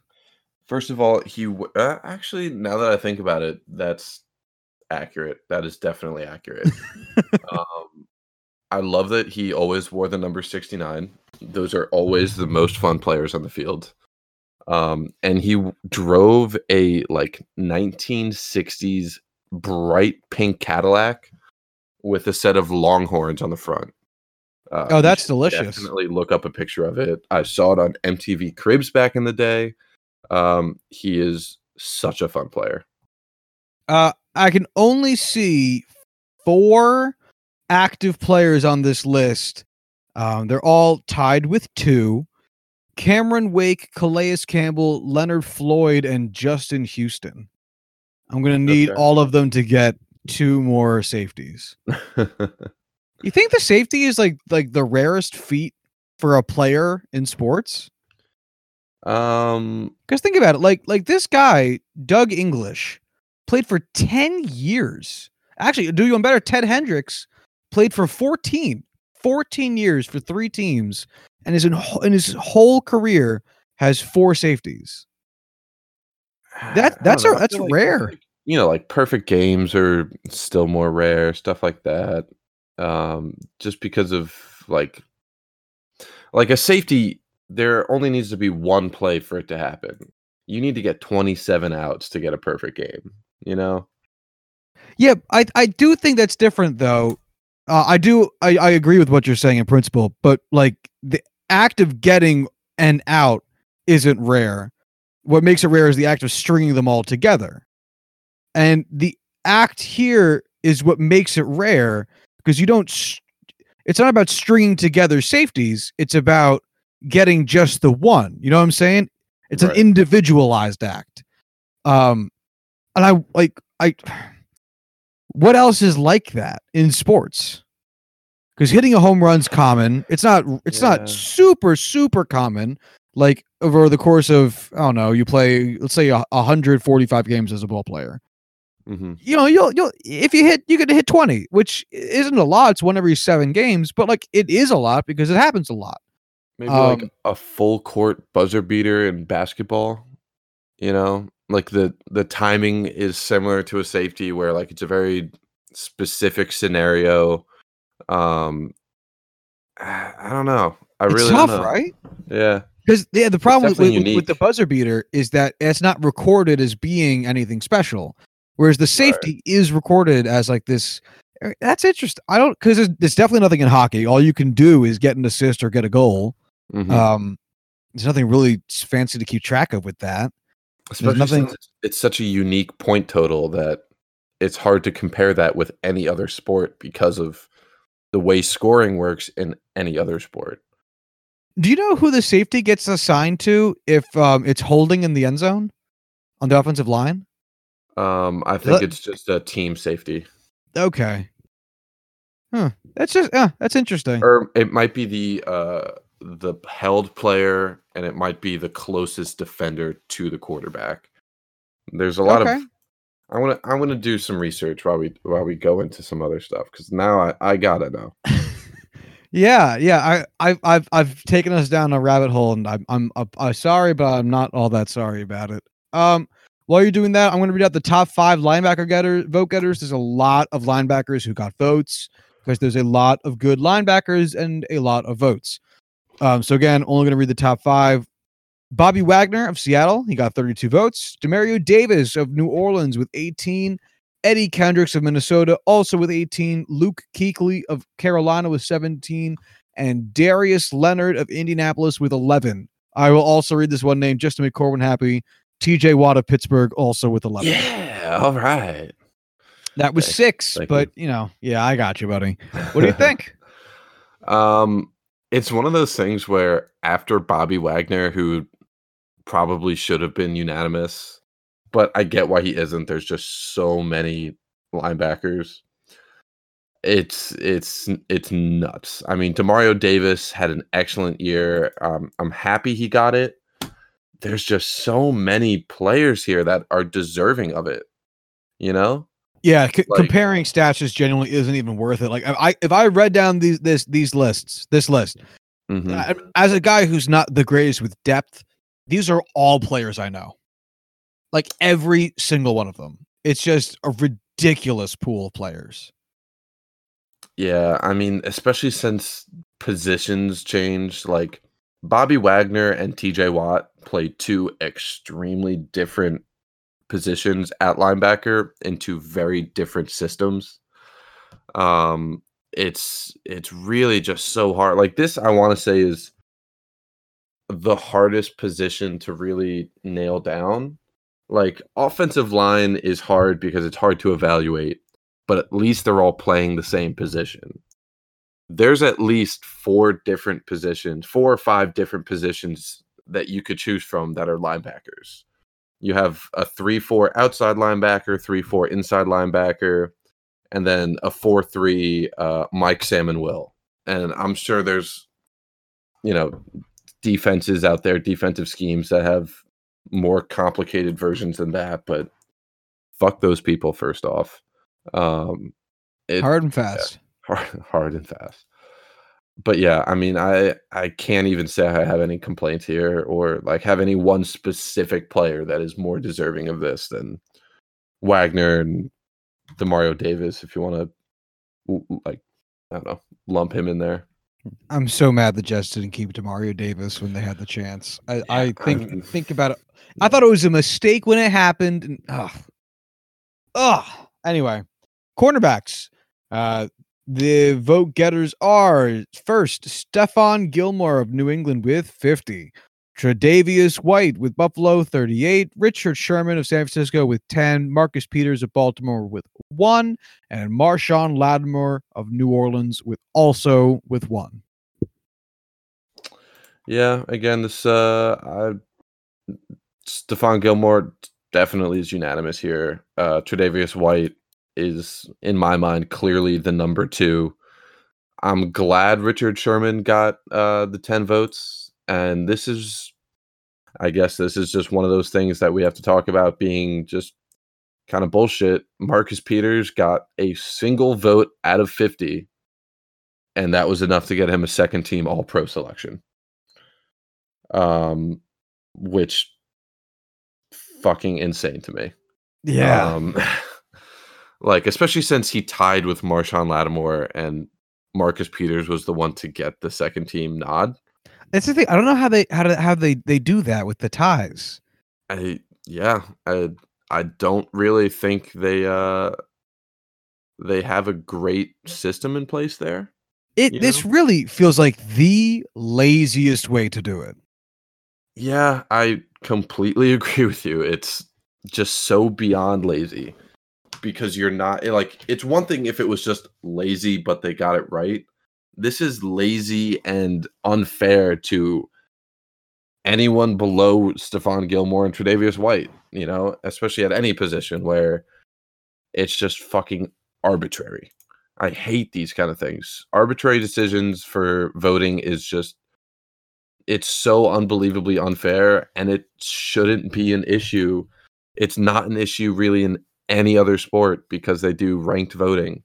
First of all, he uh, actually, now that I think about it, that's accurate. That is definitely accurate. um, I love that he always wore the number sixty-nine. Those are always the most fun players on the field. Um, and he drove a like nineteen sixties bright pink Cadillac with a set of Longhorns on the front. Uh, oh, that's delicious. Definitely look up a picture of it. I saw it on M T V Cribs back in the day. Um, he is such a fun player. Uh, I can only see four active players on this list. Um, they're all tied with two. Cameron Wake, Calais Campbell, Leonard Floyd, and Justin Houston. I'm going to need okay. all of them to get two more safeties. You think the safety is like like the rarest feat for a player in sports? Um, because think about it, like like this guy, Doug English, played for ten years. Actually, do you want better? Ted Hendricks played for fourteen. fourteen years for three teams. And his, in his whole career has four safeties. That that's a, that's like rare. Like, you know, like perfect games are still more rare, stuff like that. Um, just because of like, like a safety, there only needs to be one play for it to happen. You need to get twenty-seven outs to get a perfect game. You know? Yeah, I I do think that's different though. Uh, I do. I, I agree with what you're saying in principle, but like the act of getting an out isn't rare. What makes it rare is the act of stringing them all together. And the act here is what makes it rare because you don't, it's not about stringing together safeties. It's about getting just the one. You know what I'm saying? It's right. an individualized act. Um, and I like, I, what else is like that in sports? Because hitting a home run's common. It's not, it's yeah. not super, super common. Like over the course of, I don't know, you play, let's say one hundred forty-five games as a ball player. Mm-hmm. You know, you'll, you'll, if you hit, you could hit twenty, which isn't a lot. It's one every seven games, but like it is a lot because it happens a lot. Maybe um, like a full court buzzer beater in basketball, you know, like the, the timing is similar to a safety where like it's a very specific scenario. Um, I don't know. I it's really tough, don't know. Right? Yeah. Because yeah, the problem with, with, with the buzzer beater is that it's not recorded as being anything special. Whereas the safety right. is recorded as like this. That's interesting. I don't, because there's, there's definitely nothing in hockey. All you can do is get an assist or get a goal. Mm-hmm. Um, there's nothing really fancy to keep track of with that. Especially nothing, since it's such a unique point total that it's hard to compare that with any other sport because of the way scoring works in any other sport. Do you know who the safety gets assigned to if um, it's holding in the end zone on the offensive line? Um, I think it's just a team safety. Okay. Huh. That's just yeah, that's interesting. Or it might be the uh the held player, and it might be the closest defender to the quarterback. There's a lot okay. of I wanna I wanna do some research while we while we go into some other stuff, because now I, I gotta know. yeah, yeah. I, I I've I've taken us down a rabbit hole, and I'm I'm I'm, I'm sorry, but I'm not all that sorry about it. Um While you're doing that, I'm going to read out the top five linebacker getter, vote getters. There's a lot of linebackers who got votes because there's a lot of good linebackers and a lot of votes. Um, so again, only going to read the top five. Bobby Wagner of Seattle, he got thirty-two votes. Demario Davis of New Orleans with eighteen. Eddie Kendricks of Minnesota also with eighteen. Luke Kuechly of Carolina with seventeen. And Darius Leonard of Indianapolis with eleven. I will also read this one name just to make Corwin happy. T J Watt of Pittsburgh also with eleven. Yeah, all right. That was Thanks. six, Thank but you. you know, yeah, I got you, buddy. What do you think? um, it's one of those things where after Bobby Wagner, who probably should have been unanimous, but I get why he isn't. There's just so many linebackers. It's it's it's nuts. I mean, Demario Davis had an excellent year. Um, I'm happy he got it. There's just so many players here that are deserving of it, you know? Yeah, c- like, comparing stats just genuinely isn't even worth it. Like, I, if I read down these this these lists, this list, mm-hmm. I, as a guy who's not the greatest with depth, these are all players I know. Like, every single one of them. It's just a ridiculous pool of players. Yeah, I mean, especially since positions changed, like, Bobby Wagner and T J Watt play two extremely different positions at linebacker in two very different systems. Um, it's it's really just so hard. Like this, I want to say is the hardest position to really nail down. Like offensive line is hard because it's hard to evaluate, but at least they're all playing the same position. There's at least four different positions, four or five different positions that you could choose from that are linebackers. You have a three four outside linebacker, three four inside linebacker, and then a four three uh, Mike, Sam, and Will. And I'm sure there's, you know, defenses out there, defensive schemes that have more complicated versions than that, but fuck those people first off. Um, it, Hard and fast. Yeah. Hard, hard and fast. But yeah, I mean, I, I can't even say I have any complaints here or like have any one specific player that is more deserving of this than Wagner and Demario Davis, if you want to, like, I don't know, lump him in there. I'm so mad that Jets didn't keep Demario Davis when they had the chance. I, yeah, I think I'm, think about it. I thought it was a mistake when it happened. And, ugh. Ugh. Anyway, cornerbacks. Uh, The vote getters are first, Stephon Gilmore of New England with fifty. Tre'Davious White with Buffalo, thirty-eight. Richard Sherman of San Francisco with ten. Marcus Peters of Baltimore with one. And Marshawn Lattimore of New Orleans with also with one. Yeah, again, this uh, I, Stephon Gilmore definitely is unanimous here. Uh, Tre'Davious White is, in my mind, clearly the number two. I'm glad Richard Sherman got uh, the ten votes. And this is, I guess this is just one of those things that we have to talk about being just kind of bullshit. Marcus Peters got a single vote out of fifty, and that was enough to get him a second team All-Pro selection. Um, which fucking insane to me. Yeah. Um, like, especially since he tied with Marshawn Lattimore, and Marcus Peters was the one to get the second team nod. That's the thing. I don't know how they how to, how they, they do that with the ties. I yeah. I I don't really think they uh they have a great system in place there. It this know? really feels like the laziest way to do it. Yeah, I completely agree with you. It's just so beyond lazy, because you're not like, it's one thing if it was just lazy, but they got it right. This is lazy and unfair to anyone below Stephon Gilmore and Tre'Davious White, you know, especially at any position where it's just fucking arbitrary. I hate these kind of things. Arbitrary decisions for voting is just, it's so unbelievably unfair, and it shouldn't be an issue. It's not an issue really in any other sport because they do ranked voting.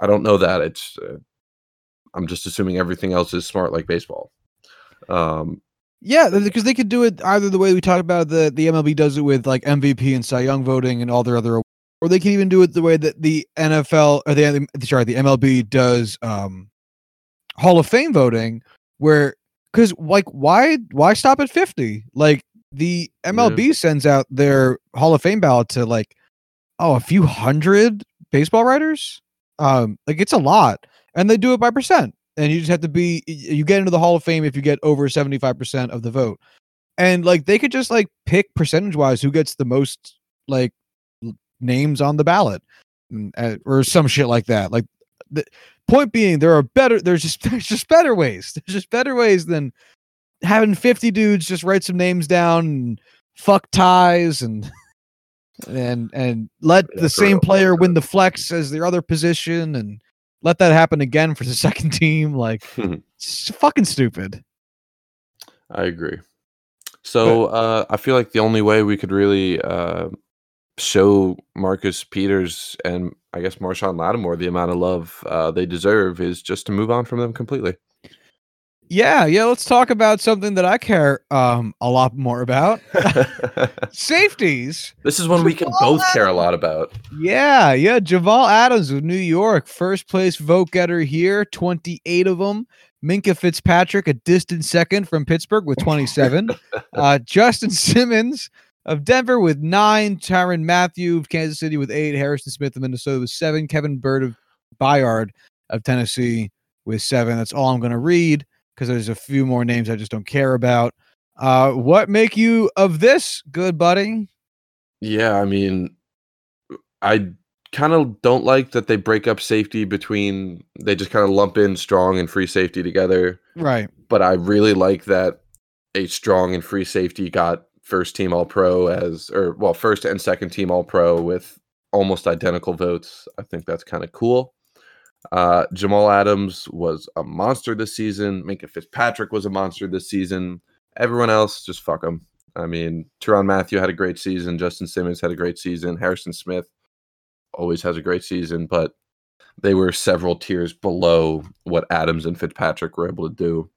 I don't know that. It's... Uh, I'm just assuming everything else is smart like baseball. Um, yeah, because they could do it either the way we talked about, the, the M L B does it with like M V P and Cy Young voting and all their other, or they could even do it the way that the N F L or the sorry the M L B does um, Hall of Fame voting, where because like why why stop at fifty? Like the M L B yeah. sends out their Hall of Fame ballot to like oh a few hundred baseball writers, um, like it's a lot. And they do it by percent. And you just have to be, you get into the Hall of Fame if you get over seventy-five percent of the vote. And like, they could just like pick percentage wise who gets the most like names on the ballot or some shit like that. Like the point being, there are better, there's just, there's just better ways. There's just better ways than having fifty dudes just write some names down and fuck ties and, and, and let the same player win the flex as their other position. And, let that happen again for the second team. Like, it's fucking stupid. I agree. So uh, I feel like the only way we could really uh, show Marcus Peters and I guess Marshawn Lattimore the amount of love uh, they deserve is just to move on from them completely. Yeah, yeah. Let's talk about something that I care um, a lot more about. Safeties. This is one Javal we can both Adams. care a lot about. Yeah, yeah. Javal Adams of New York, first place vote getter here, twenty-eight of them. Minkah Fitzpatrick, a distant second from Pittsburgh with twenty-seven. uh, Justin Simmons of Denver with nine. Tyrann Mathieu of Kansas City with eight. Harrison Smith of Minnesota with seven. Kevin Byard of, Byard of Tennessee with seven. That's all I'm going to read, because there's a few more names I just don't care about. Uh, what make you of this, good buddy? Yeah, I mean, I kind of don't like that they break up safety between, they just kind of lump in strong and free safety together. Right. But I really like that a strong and free safety got first team All-Pro as, or well, first and second team All-Pro with almost identical votes. I think that's kind of cool. Uh, Jamal Adams was a monster this season. Minkah Fitzpatrick was a monster this season. Everyone else, just fuck them. I mean, Tyrann Mathieu had a great season. Justin Simmons had a great season. Harrison Smith always has a great season, but they were several tiers below what Adams and Fitzpatrick were able to do.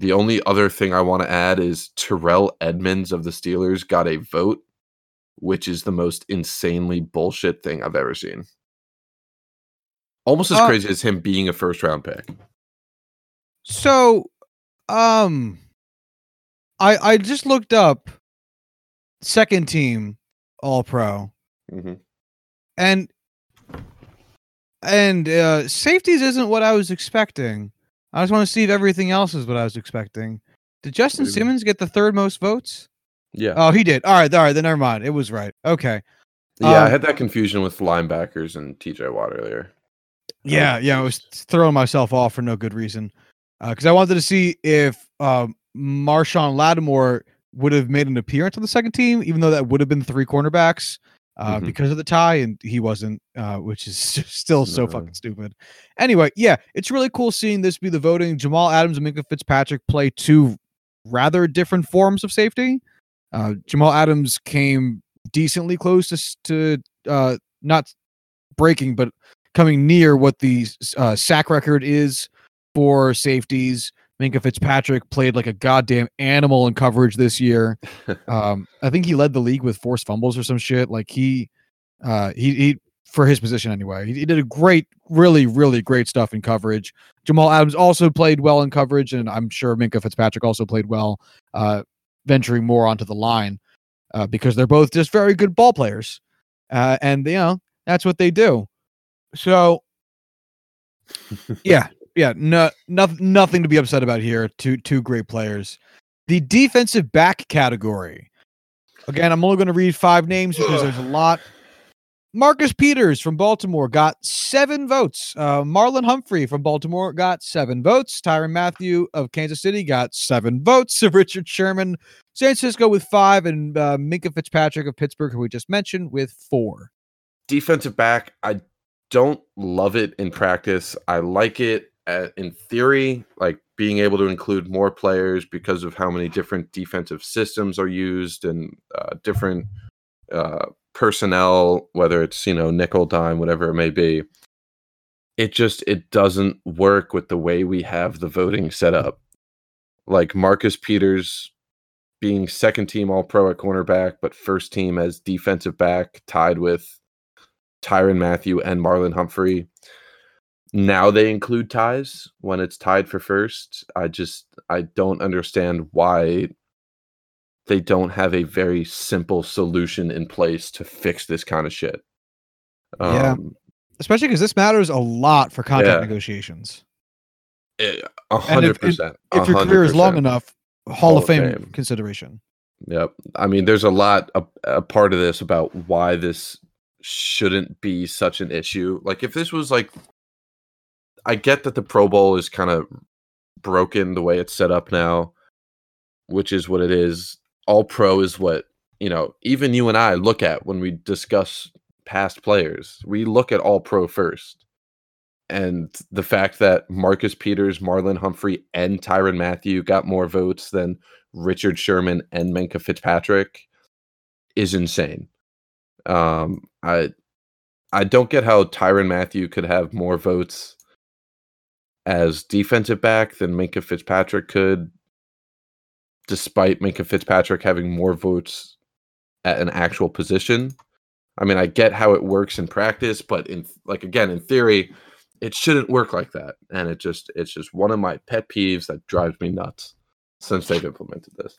The only other thing I want to add is Terrell Edmunds of the Steelers got a vote, which is the most insanely bullshit thing I've ever seen. Almost as crazy uh, as him being a first round pick. So, um, I I just looked up second team All Pro, mm-hmm. and and uh, safeties isn't what I was expecting. I just want to see if everything else is what I was expecting. Did Justin Maybe. Simmons get the third most votes? Yeah. Oh, he did. All right. All right. Then never mind. It was right. Okay. Yeah, um, I had that confusion with linebackers and T J Watt earlier. Yeah, yeah, I was throwing myself off for no good reason because uh, I wanted to see if um, Marshawn Lattimore would have made an appearance on the second team, even though that would have been three cornerbacks uh, mm-hmm. because of the tie, and he wasn't, uh, which is still so no. fucking stupid. Anyway, yeah, it's really cool seeing this be the voting. Jamal Adams and Minkah Fitzpatrick play two rather different forms of safety. Uh, Jamal Adams came decently close to, to uh, not breaking, but coming near what the uh, sack record is for safeties. Minkah Fitzpatrick played like a goddamn animal in coverage this year. um, I think he led the league with forced fumbles or some shit. Like he, uh, he, he for his position anyway. He, he did a great, really, really great stuff in coverage. Jamal Adams also played well in coverage, and I'm sure Minkah Fitzpatrick also played well, uh, venturing more onto the line uh, because they're both just very good ball players, uh, and you know that's what they do. So, yeah, yeah, no, no, nothing to be upset about here. Two, two great players. The defensive back category. Again, I'm only going to read five names because there's a lot. Marcus Peters from Baltimore got seven votes. Uh, Marlon Humphrey from Baltimore got seven votes. Tyrann Mathieu of Kansas City got seven votes. Richard Sherman, San Francisco with five, and uh, Minkah Fitzpatrick of Pittsburgh, who we just mentioned, with four. Defensive back, I don't love it in practice. I like it at, in theory, like being able to include more players because of how many different defensive systems are used and uh, different uh, personnel, whether it's, you know, nickel, dime, whatever it may be. It just, it doesn't work with the way we have the voting set up. Like Marcus Peters being second team All-Pro at cornerback, but first team as defensive back, tied with Tyrann Mathieu and Marlon Humphrey. Now they include ties when it's tied for first. I just, I don't understand why they don't have a very simple solution in place to fix this kind of shit. Um, yeah. Especially because this matters a lot for contract yeah. negotiations. A hundred percent. If your career is long enough, Hall, Hall of Fame, Fame consideration. Yep. I mean, there's a lot, a, a part of this about why this shouldn't be such an issue. Like if this was like, I get that the Pro Bowl is kind of broken the way it's set up now, which is what it is. All pro is what, you know, even you and I look at when we discuss past players. We look at all pro first. And the fact that Marcus Peters, Marlon Humphrey, and Tyrann Mathieu got more votes than Richard Sherman and Minkah Fitzpatrick is insane. Um, I I don't get how Tyrann Mathieu could have more votes as defensive back than Minkah Fitzpatrick could, despite Minkah Fitzpatrick having more votes at an actual position. I mean, I get how it works in practice, but in like again, in theory, it shouldn't work like that. And it just it's just one of my pet peeves that drives me nuts since they've implemented this.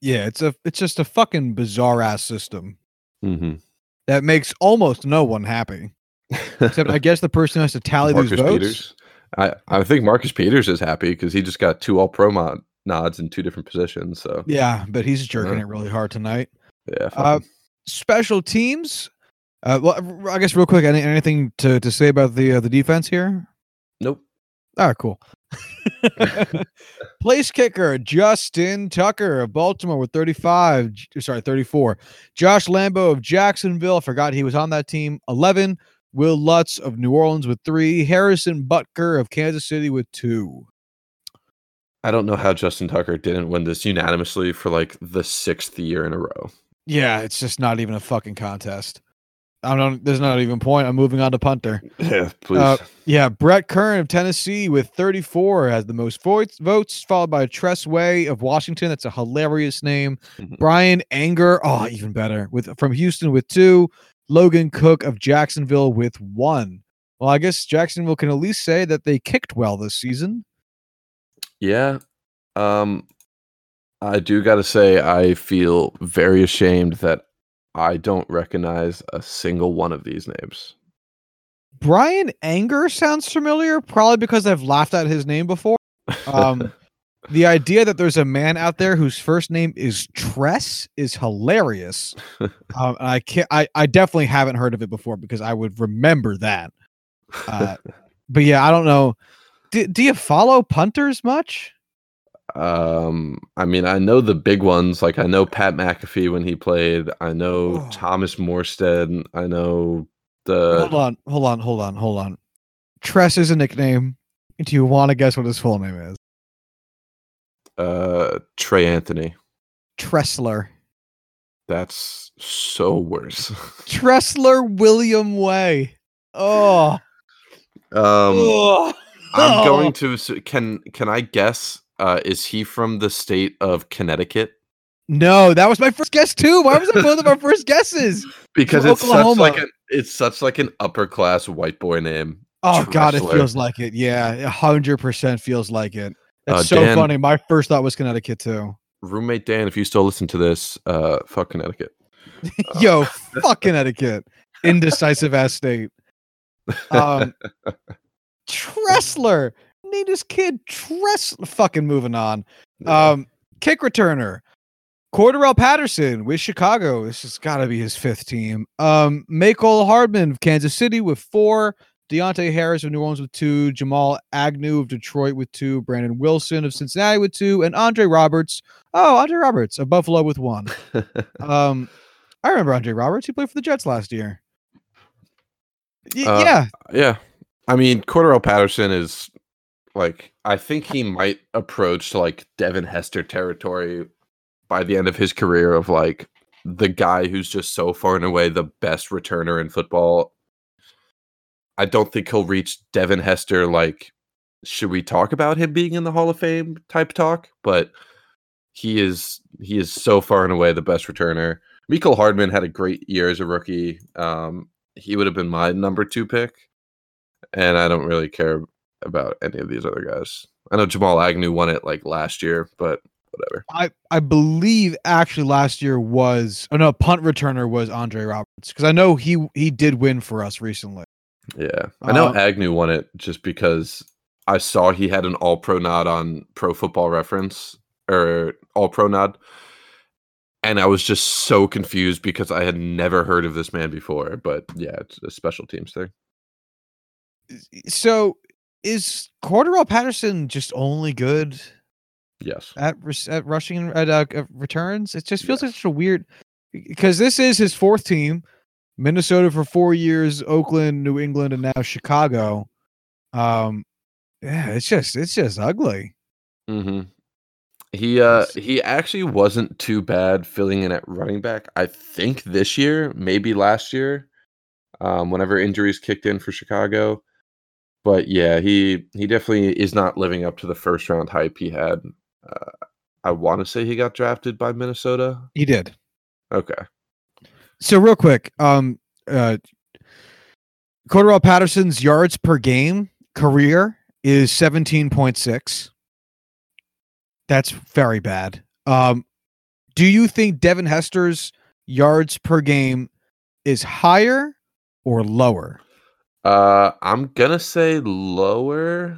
Yeah, it's a it's just a fucking bizarre ass system. Mm-hmm. That makes almost no one happy. Except I guess the person has to tally Marcus these votes. Peters. I, I think Marcus Peters is happy because he just got two All-Pro mod nods in two different positions. So yeah, but he's jerking yeah. it really hard tonight. Yeah. Uh, special teams. Uh, well, I guess real quick, any, anything to, to say about the uh, the defense here? Nope. All right, cool. Place kicker Justin Tucker of Baltimore with thirty-five sorry thirty-four. Josh Lambo of Jacksonville, forgot he was on that team, eleven. Will Lutz of New Orleans with three. Harrison Butker of Kansas City with two. I don't know how Justin Tucker didn't win this unanimously for like the sixth year in a row. Yeah, it's just not even a fucking contest. I don't, there's not even a point. I'm moving on to punter. Yeah, please. Uh, yeah, Brett Kern of Tennessee with thirty-four has the most voice, votes, followed by Tress Way of Washington. That's a hilarious name. Mm-hmm. Brian Anger, oh, even better, with from Houston with two. Logan Cook of Jacksonville with one. Well, I guess Jacksonville can at least say that they kicked well this season. Yeah. Um, I do got to say, I feel very ashamed that I don't recognize a single one of these names. Brian Anger sounds familiar, probably because I've laughed at his name before. Um, The idea that there's a man out there whose first name is Tress is hilarious. um, I can't. I, I definitely haven't heard of it before because I would remember that. Uh, but yeah, I don't know. Do, do you follow punters much? Um, I mean, I know the big ones. Like I know Pat McAfee when he played. I know oh. Thomas Morstead. I know the. Hold on, hold on, hold on, hold on. Tress is a nickname. Do you want to guess what his full name is? Uh, Trey Anthony. Tressler. That's so worse. Tressler William Way. Oh. Um, oh. I'm going to. Can can I guess? Uh, is he from the state of Connecticut? No, that was my first guess too. Why was that both of our first guesses? Because it's such like an it's such like an upper class white boy name. Oh Tressler. God, it feels like it. Yeah, a hundred percent feels like it. That's uh, so Dan, funny. My first thought was Connecticut too. Roommate Dan, if you still listen to this, uh, fuck Connecticut. Yo, fuck Connecticut. Indecisive ass state. Um, Tressler. Named his kid Tressler. Fucking moving on. Um, kick returner. Cordarrelle Patterson with Chicago. This has got to be his fifth team. Um, Mecole Hardman of Kansas City with four. Deontay Harris of New Orleans with two, Jamal Agnew of Detroit with two, Brandon Wilson of Cincinnati with two, and Andre Roberts. Oh, Andre Roberts of Buffalo with one. um, I remember Andre Roberts. He played for the Jets last year. Y- uh, yeah. Yeah. I mean, Cordarrelle Patterson is like, I think he might approach like Devin Hester territory by the end of his career of like the guy who's just so far and away the best returner in football. I don't think he'll reach Devin Hester, like, should we talk about him being in the Hall of Fame type talk? But he is he is so far and away the best returner. Mecole Hardman had a great year as a rookie. Um, he would have been my number two pick. And I don't really care about any of these other guys. I know Jamal Agnew won it, like, last year, but whatever. I, I believe, actually, last year was... Oh, no, punt returner was Andre Roberts. Because I know he he did win for us recently. Yeah, I know uh, Agnew won it just because I saw he had an all-pro nod on Pro Football Reference or all-pro nod. And I was just so confused because I had never heard of this man before. But yeah, it's a special teams thing. So is Cordarrelle Patterson just only good? Yes. At, at rushing at uh, returns? It just feels yes. like such a weird because this is his fourth team. Minnesota for four years, Oakland, New England, and now Chicago. Um, yeah, it's just it's just ugly. Mm-hmm. He uh, he actually wasn't too bad filling in at running back. I think this year, maybe last year, um, whenever injuries kicked in for Chicago. But yeah, he he definitely is not living up to the first round hype he had. Uh, I want to say he got drafted by Minnesota. He did. Okay. So real quick, um, uh, Cordarrelle Patterson's yards per game career is seventeen point six. That's very bad. Um, do you think Devin Hester's yards per game is higher or lower? Uh, I'm gonna say lower.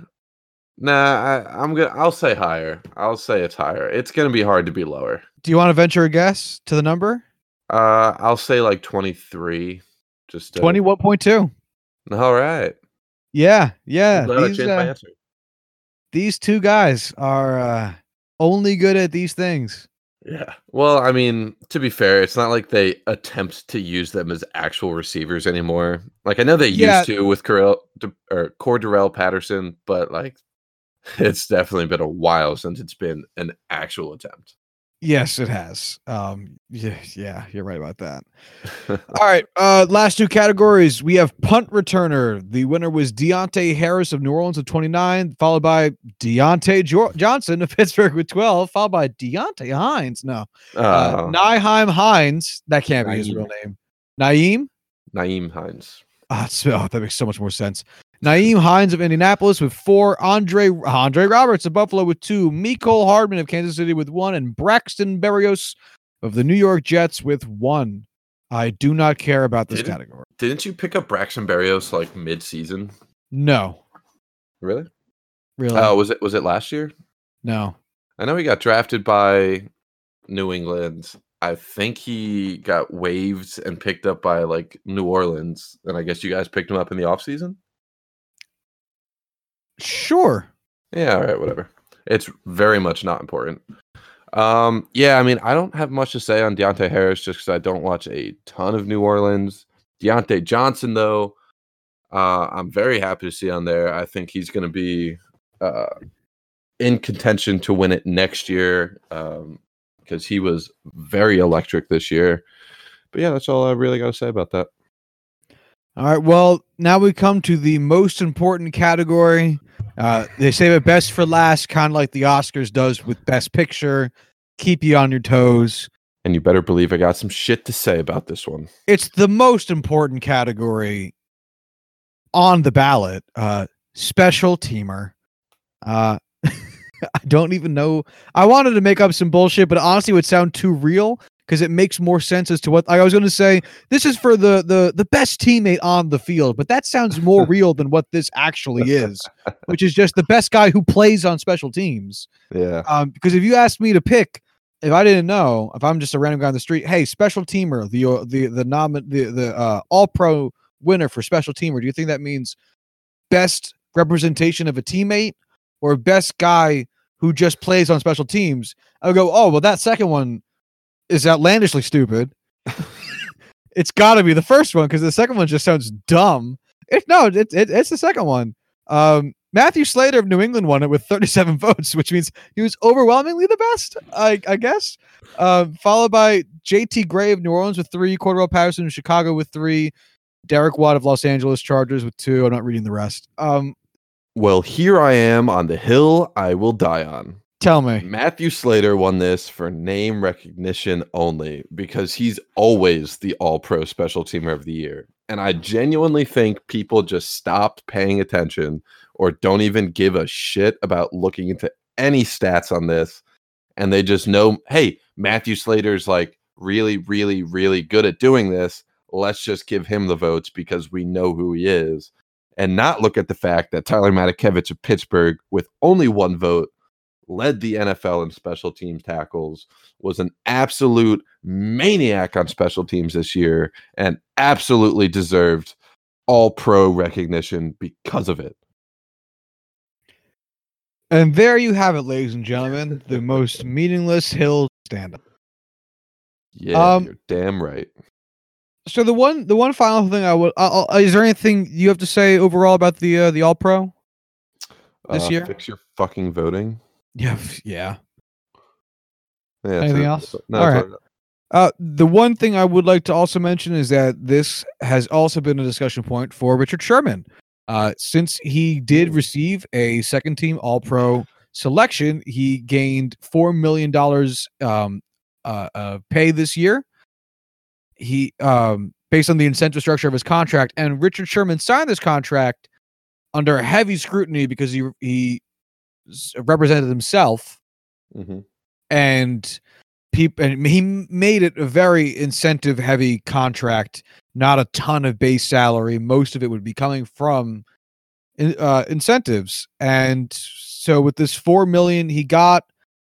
Nah, I, I'm gonna. I'll say higher. I'll say it's higher. It's gonna be hard to be lower. Do you want to venture a guess to the number? Uh, I'll say like twenty-three, just twenty-one point two. All right. Yeah. Yeah. These, uh, these two guys are, uh, only good at these things. Yeah. Well, I mean, to be fair, it's not like they attempt to use them as actual receivers anymore. Like I know they yeah. used to with Cordarrelle or Cordarrelle Patterson, but like it's definitely been a while since it's been an actual attempt. Yes, it has. Um, yeah, yeah, you're right about that. All right, uh, last two categories. We have punt returner. The winner was Deontay Harris of New Orleans with twenty-nine, followed by Deontay jo- Johnson of Pittsburgh with twelve, followed by Deontay Hines. No, uh, uh, Nyheim Hines. That can't Naeem. be his real name. Naeem? Nyheim Hines. Oh, oh, that makes so much more sense. Nyheim Hines of Indianapolis with four, Andre Andre Roberts of Buffalo with two, Mecole Hardman of Kansas City with one, and Braxton Berrios of the New York Jets with one. I do not care about this didn't, category. Didn't you pick up Braxton Berrios like mid-season? No. Really? Really? Oh, uh, was it was it last year? No. I know he got drafted by New England. I think he got waived and picked up by like New Orleans. And I guess you guys picked him up in the offseason? Sure. Yeah, all right, whatever. It's very much not important. Um, yeah, I mean, I don't have much to say on Deontay Harris just because I don't watch a ton of New Orleans. Deontay Johnson, though, uh, I'm very happy to see on there. I think he's going to be uh, in contention to win it next year because um, he was very electric this year. But yeah, that's all I really got to say about that. All right, well, now we come to the most important category. Uh, they save it best for last, kind of like the Oscars does with Best Picture. Keep you on your toes. And you better believe I got some shit to say about this one. It's the most important category on the ballot. Uh, special teamer. Uh, I don't even know. I wanted to make up some bullshit, but honestly, it would sound too real. Because it makes more sense as to what I was going to say. This is for the, the the best teammate on the field, but that sounds more real than what this actually is, which is just the best guy who plays on special teams. Yeah. Um. Because if you asked me to pick, if I didn't know, if I'm just a random guy on the street, hey, special teamer, the the the nom the the uh, All Pro winner for special teamer. Do you think that means best representation of a teammate or best guy who just plays on special teams? I would go, oh well, that second one is outlandishly stupid. It's got to be the first one because the second one just sounds dumb. It, no, it, it, it's the second one. Um, Matthew Slater of New England won it with thirty-seven votes, which means he was overwhelmingly the best, I, I guess. Uh, followed by J T Gray of New Orleans with three, Cordell Patterson of Chicago with three, Derek Watt of Los Angeles Chargers with two. I'm not reading the rest. Um, well, here I am on the hill I will die on. Tell me. Matthew Slater won this for name recognition only because he's always the All-Pro Special Teamer of the Year. And I genuinely think people just stopped paying attention or don't even give a shit about looking into any stats on this. And they just know, hey, Matthew Slater's like really, really, really good at doing this. Let's just give him the votes because we know who he is. And not look at the fact that Tyler Matakevich of Pittsburgh, with only one vote, led the N F L in special teams tackles, was an absolute maniac on special teams this year, and absolutely deserved All-Pro recognition because of it. And there you have it, ladies and gentlemen, the most meaningless hill stand-up. Yeah, um, you're damn right. So the one, the one final thing I would, I'll, I'll, is there anything you have to say overall about the uh, the All-Pro this uh, year? Fix your fucking voting. Yeah, yeah. yeah Anything else? No, all right. Uh, the one thing I would like to also mention is that this has also been a discussion point for Richard Sherman. Uh, since he did receive a second-team All-Pro selection, he gained four million dollars um, uh, uh, pay this year. He, um, based on the incentive structure of his contract, and Richard Sherman signed this contract under heavy scrutiny because he he. represented himself, mm-hmm. and people, and he made it a very incentive heavy contract, not a ton of base salary. Most of it would be coming from uh, incentives. And so with this four million he got,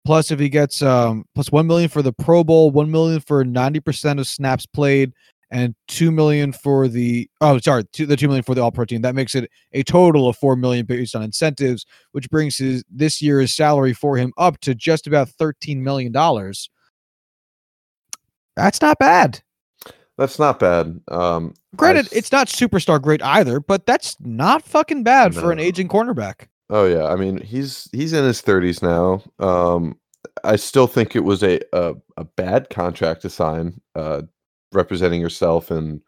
plus if he gets um plus one million for the Pro Bowl, one million for ninety percent of snaps played, and two million for the oh sorry two, the two million for the All-Pro team, that makes it a total of four million based on incentives, which brings his this year's salary for him up to just about thirteen million dollars. That's not bad. That's not bad. Um, Granted, I, it's not superstar great either, but that's not fucking bad no. for an aging cornerback. Oh yeah, I mean he's he's in his thirties now. Um, I still think it was a a, a bad contract to sign. Uh, representing yourself and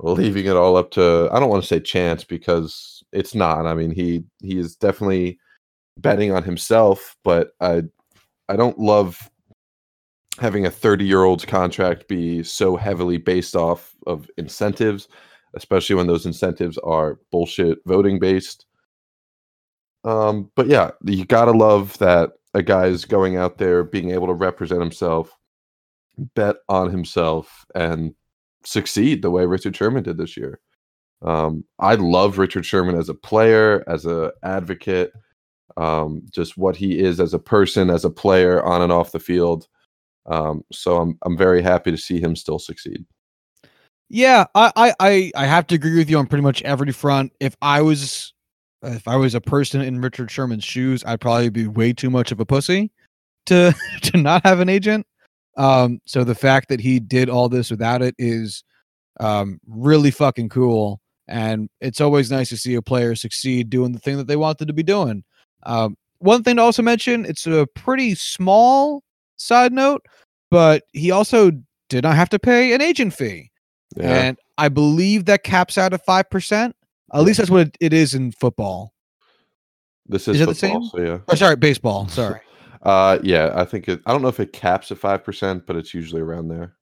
leaving it all up to, I don't want to say chance because it's not. I mean, he, he is definitely betting on himself, but I, I don't love having a thirty year old's contract be so heavily based off of incentives, especially when those incentives are bullshit voting based. Um, but yeah, you gotta love that a guy's going out there, being able to represent himself, bet on himself, and succeed the way Richard Sherman did this year. Um, I love Richard Sherman as a player, as an advocate. um, just what he is as a person, as a player, on and off the field. Um, so I'm I'm very happy to see him still succeed. Yeah, I I I have to agree with you on pretty much every front. If I was if I was a person in Richard Sherman's shoes, I'd probably be way too much of a pussy to to not have an agent. Um, so the fact that he did all this without it is um, really fucking cool. And it's always nice to see a player succeed doing the thing that they wanted to be doing. Um, one thing to also mention, it's a pretty small side note, but he also did not have to pay an agent fee. Yeah. And I believe that caps out at five percent. At least that's what it, it is in football. This is, is football, the same? So yeah. Oh, sorry, baseball. Sorry. Uh, yeah, I think it, I don't know if it caps at five percent, but it's usually around there.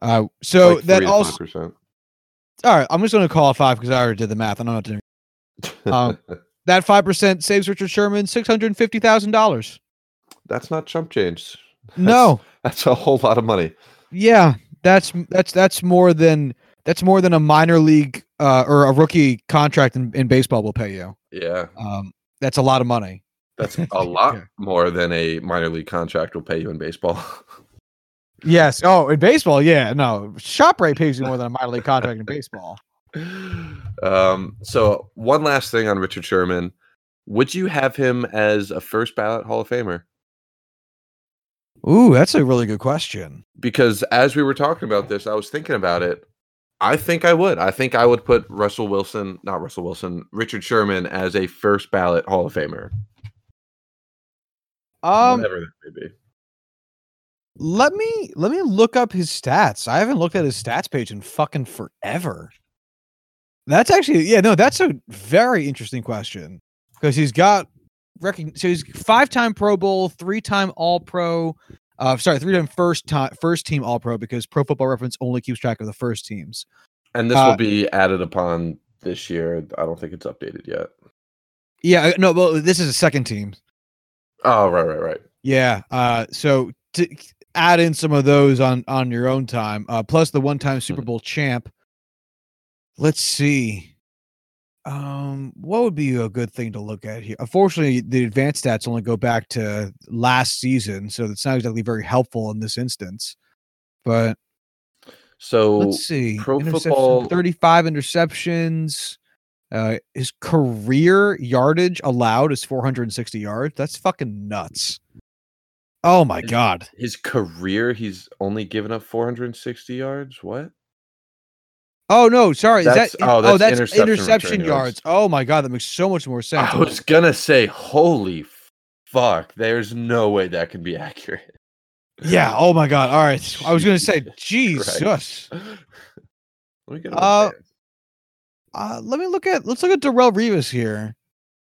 Uh, so like that also, five percent. All right, I'm just going to call it five because I already did the math. I don't know what to do. Um, that five percent saves Richard Sherman six hundred fifty thousand dollars. That's not chump change. That's, no, that's a whole lot of money. Yeah, that's, that's, that's more than, that's more than a minor league, uh, or a rookie contract in, in baseball will pay you. Yeah. Um, that's a lot of money. That's a lot yeah. more than a minor league contract will pay you in baseball. Yes. Oh, in baseball, yeah. No, shop rate pays you more than a minor league contract in baseball. Um. So one last thing on Richard Sherman. Would you have him as a first ballot Hall of Famer? Ooh, that's a really good question. Because as we were talking about this, I was thinking about it. I think I would. I think I would put Russell Wilson, not Russell Wilson, Richard Sherman as a first ballot Hall of Famer. Um, Whatever that may be. Let me let me look up his stats. I haven't looked at his stats page in fucking forever. That's actually yeah no that's a very interesting question because he's got recogn- so he's five-time Pro Bowl, three-time All-Pro, uh sorry three-time first time first team All-Pro because Pro Football Reference only keeps track of the first teams. And this uh, will be added upon this year. I don't think it's updated yet. Yeah, no, well this is a second team. Oh, right, right, right. Yeah. Uh, so to add in some of those on, on your own time, uh, plus the one-time Super Bowl champ. Let's see. Um, what would be a good thing to look at here? Unfortunately, the advanced stats only go back to last season, so it's not exactly very helpful in this instance. But so let's see. Pro Football thirty-five interceptions. Uh, his career yardage allowed is four hundred sixty yards. That's fucking nuts. Oh my his, God. His career, he's only given up four hundred sixty yards. What? Oh no, sorry. That's, Is that, oh, that's, oh, that's interception, interception yards. yards. Oh my God. That makes so much more sense. I was going to say, holy fuck. There's no way that can be accurate. Yeah. Oh my God. All right. Jeez. I was going to say, Jesus. Let me get uh, Uh, let me look at let's look at Darrelle Revis here,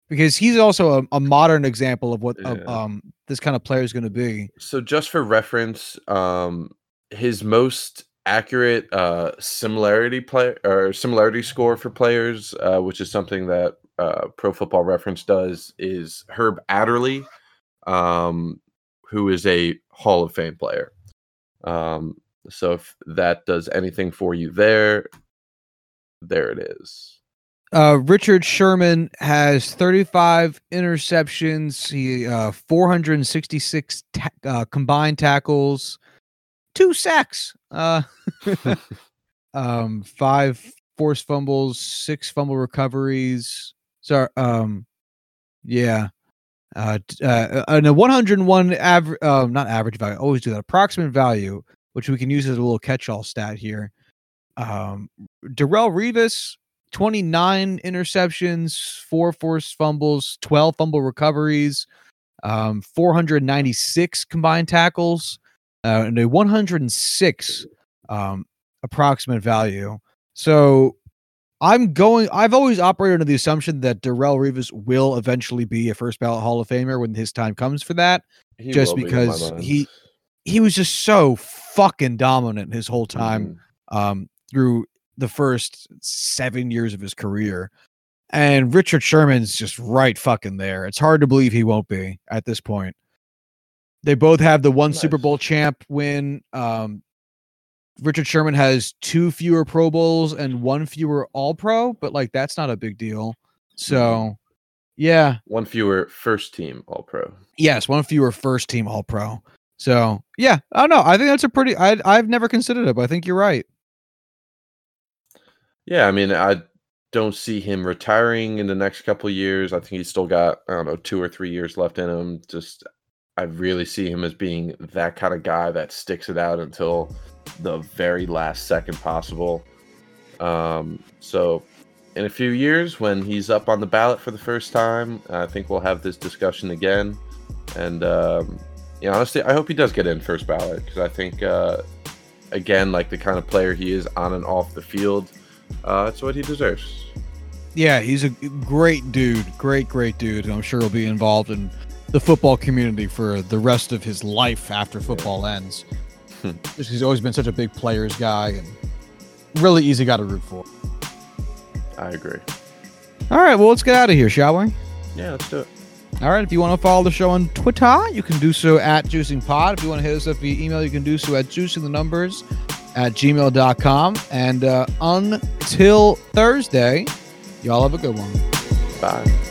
because he's also a, a modern example of what yeah. of, um this kind of player is going to be. So just for reference, um, his most accurate uh, similarity play or similarity score for players, uh, which is something that uh, Pro Football Reference does, is Herb Adderley, um, who is a Hall of Fame player. Um, so if that does anything for you there. There it is. Uh, Richard Sherman has thirty-five interceptions. He uh, four hundred sixty-six ta- uh, combined tackles, two sacks, uh, um, five forced fumbles, six fumble recoveries. Sorry, um, yeah, uh, uh, and a one hundred one average, uh, not average value. I always do that. Approximate value, which we can use as a little catch-all stat here. Um, Darrelle Revis, twenty-nine interceptions, four forced fumbles, twelve fumble recoveries, um, four hundred ninety-six combined tackles, uh, and a one hundred six um, approximate value. So I'm going, I've always operated under the assumption that Darrelle Revis will eventually be a first ballot Hall of Famer when his time comes for that, he just because be he, he was just so fucking dominant his whole time. Mm. Um, through the first seven years of his career, and Richard Sherman's just right fucking there. It's hard to believe he won't be at this point. They both have the one nice. Super Bowl champ win. Um, Richard Sherman has two fewer Pro Bowls and one fewer All Pro, but like, that's not a big deal. So Yeah. One fewer first team All Pro. Yes. One fewer first team All Pro. So yeah, I don't know. I think that's a pretty, I, I've never considered it, but I think you're right. Yeah. I mean, I don't see him retiring in the next couple of years. I think he's still got, I don't know, two or three years left in him. Just, I really see him as being that kind of guy that sticks it out until the very last second possible. Um, so in a few years when he's up on the ballot for the first time, I think we'll have this discussion again. And, um, yeah, honestly, I hope he does get in first ballot because I think, uh, again, like the kind of player he is on and off the field, uh, that's what he deserves. Yeah, he's a great dude, great, great dude, and I'm sure he'll be involved in the football community for the rest of his life after football yeah. ends. He's always been such a big players guy and really easy guy to root for. I agree. All right, well, let's get out of here, shall we? Yeah, let's do it. All right, if you want to follow the show on Twitter, you can do so at JuicingPod. If you want to hit us up via email, you can do so at juicing the numbers at gmail dot com. And uh, until Thursday, y'all have a good one. Bye.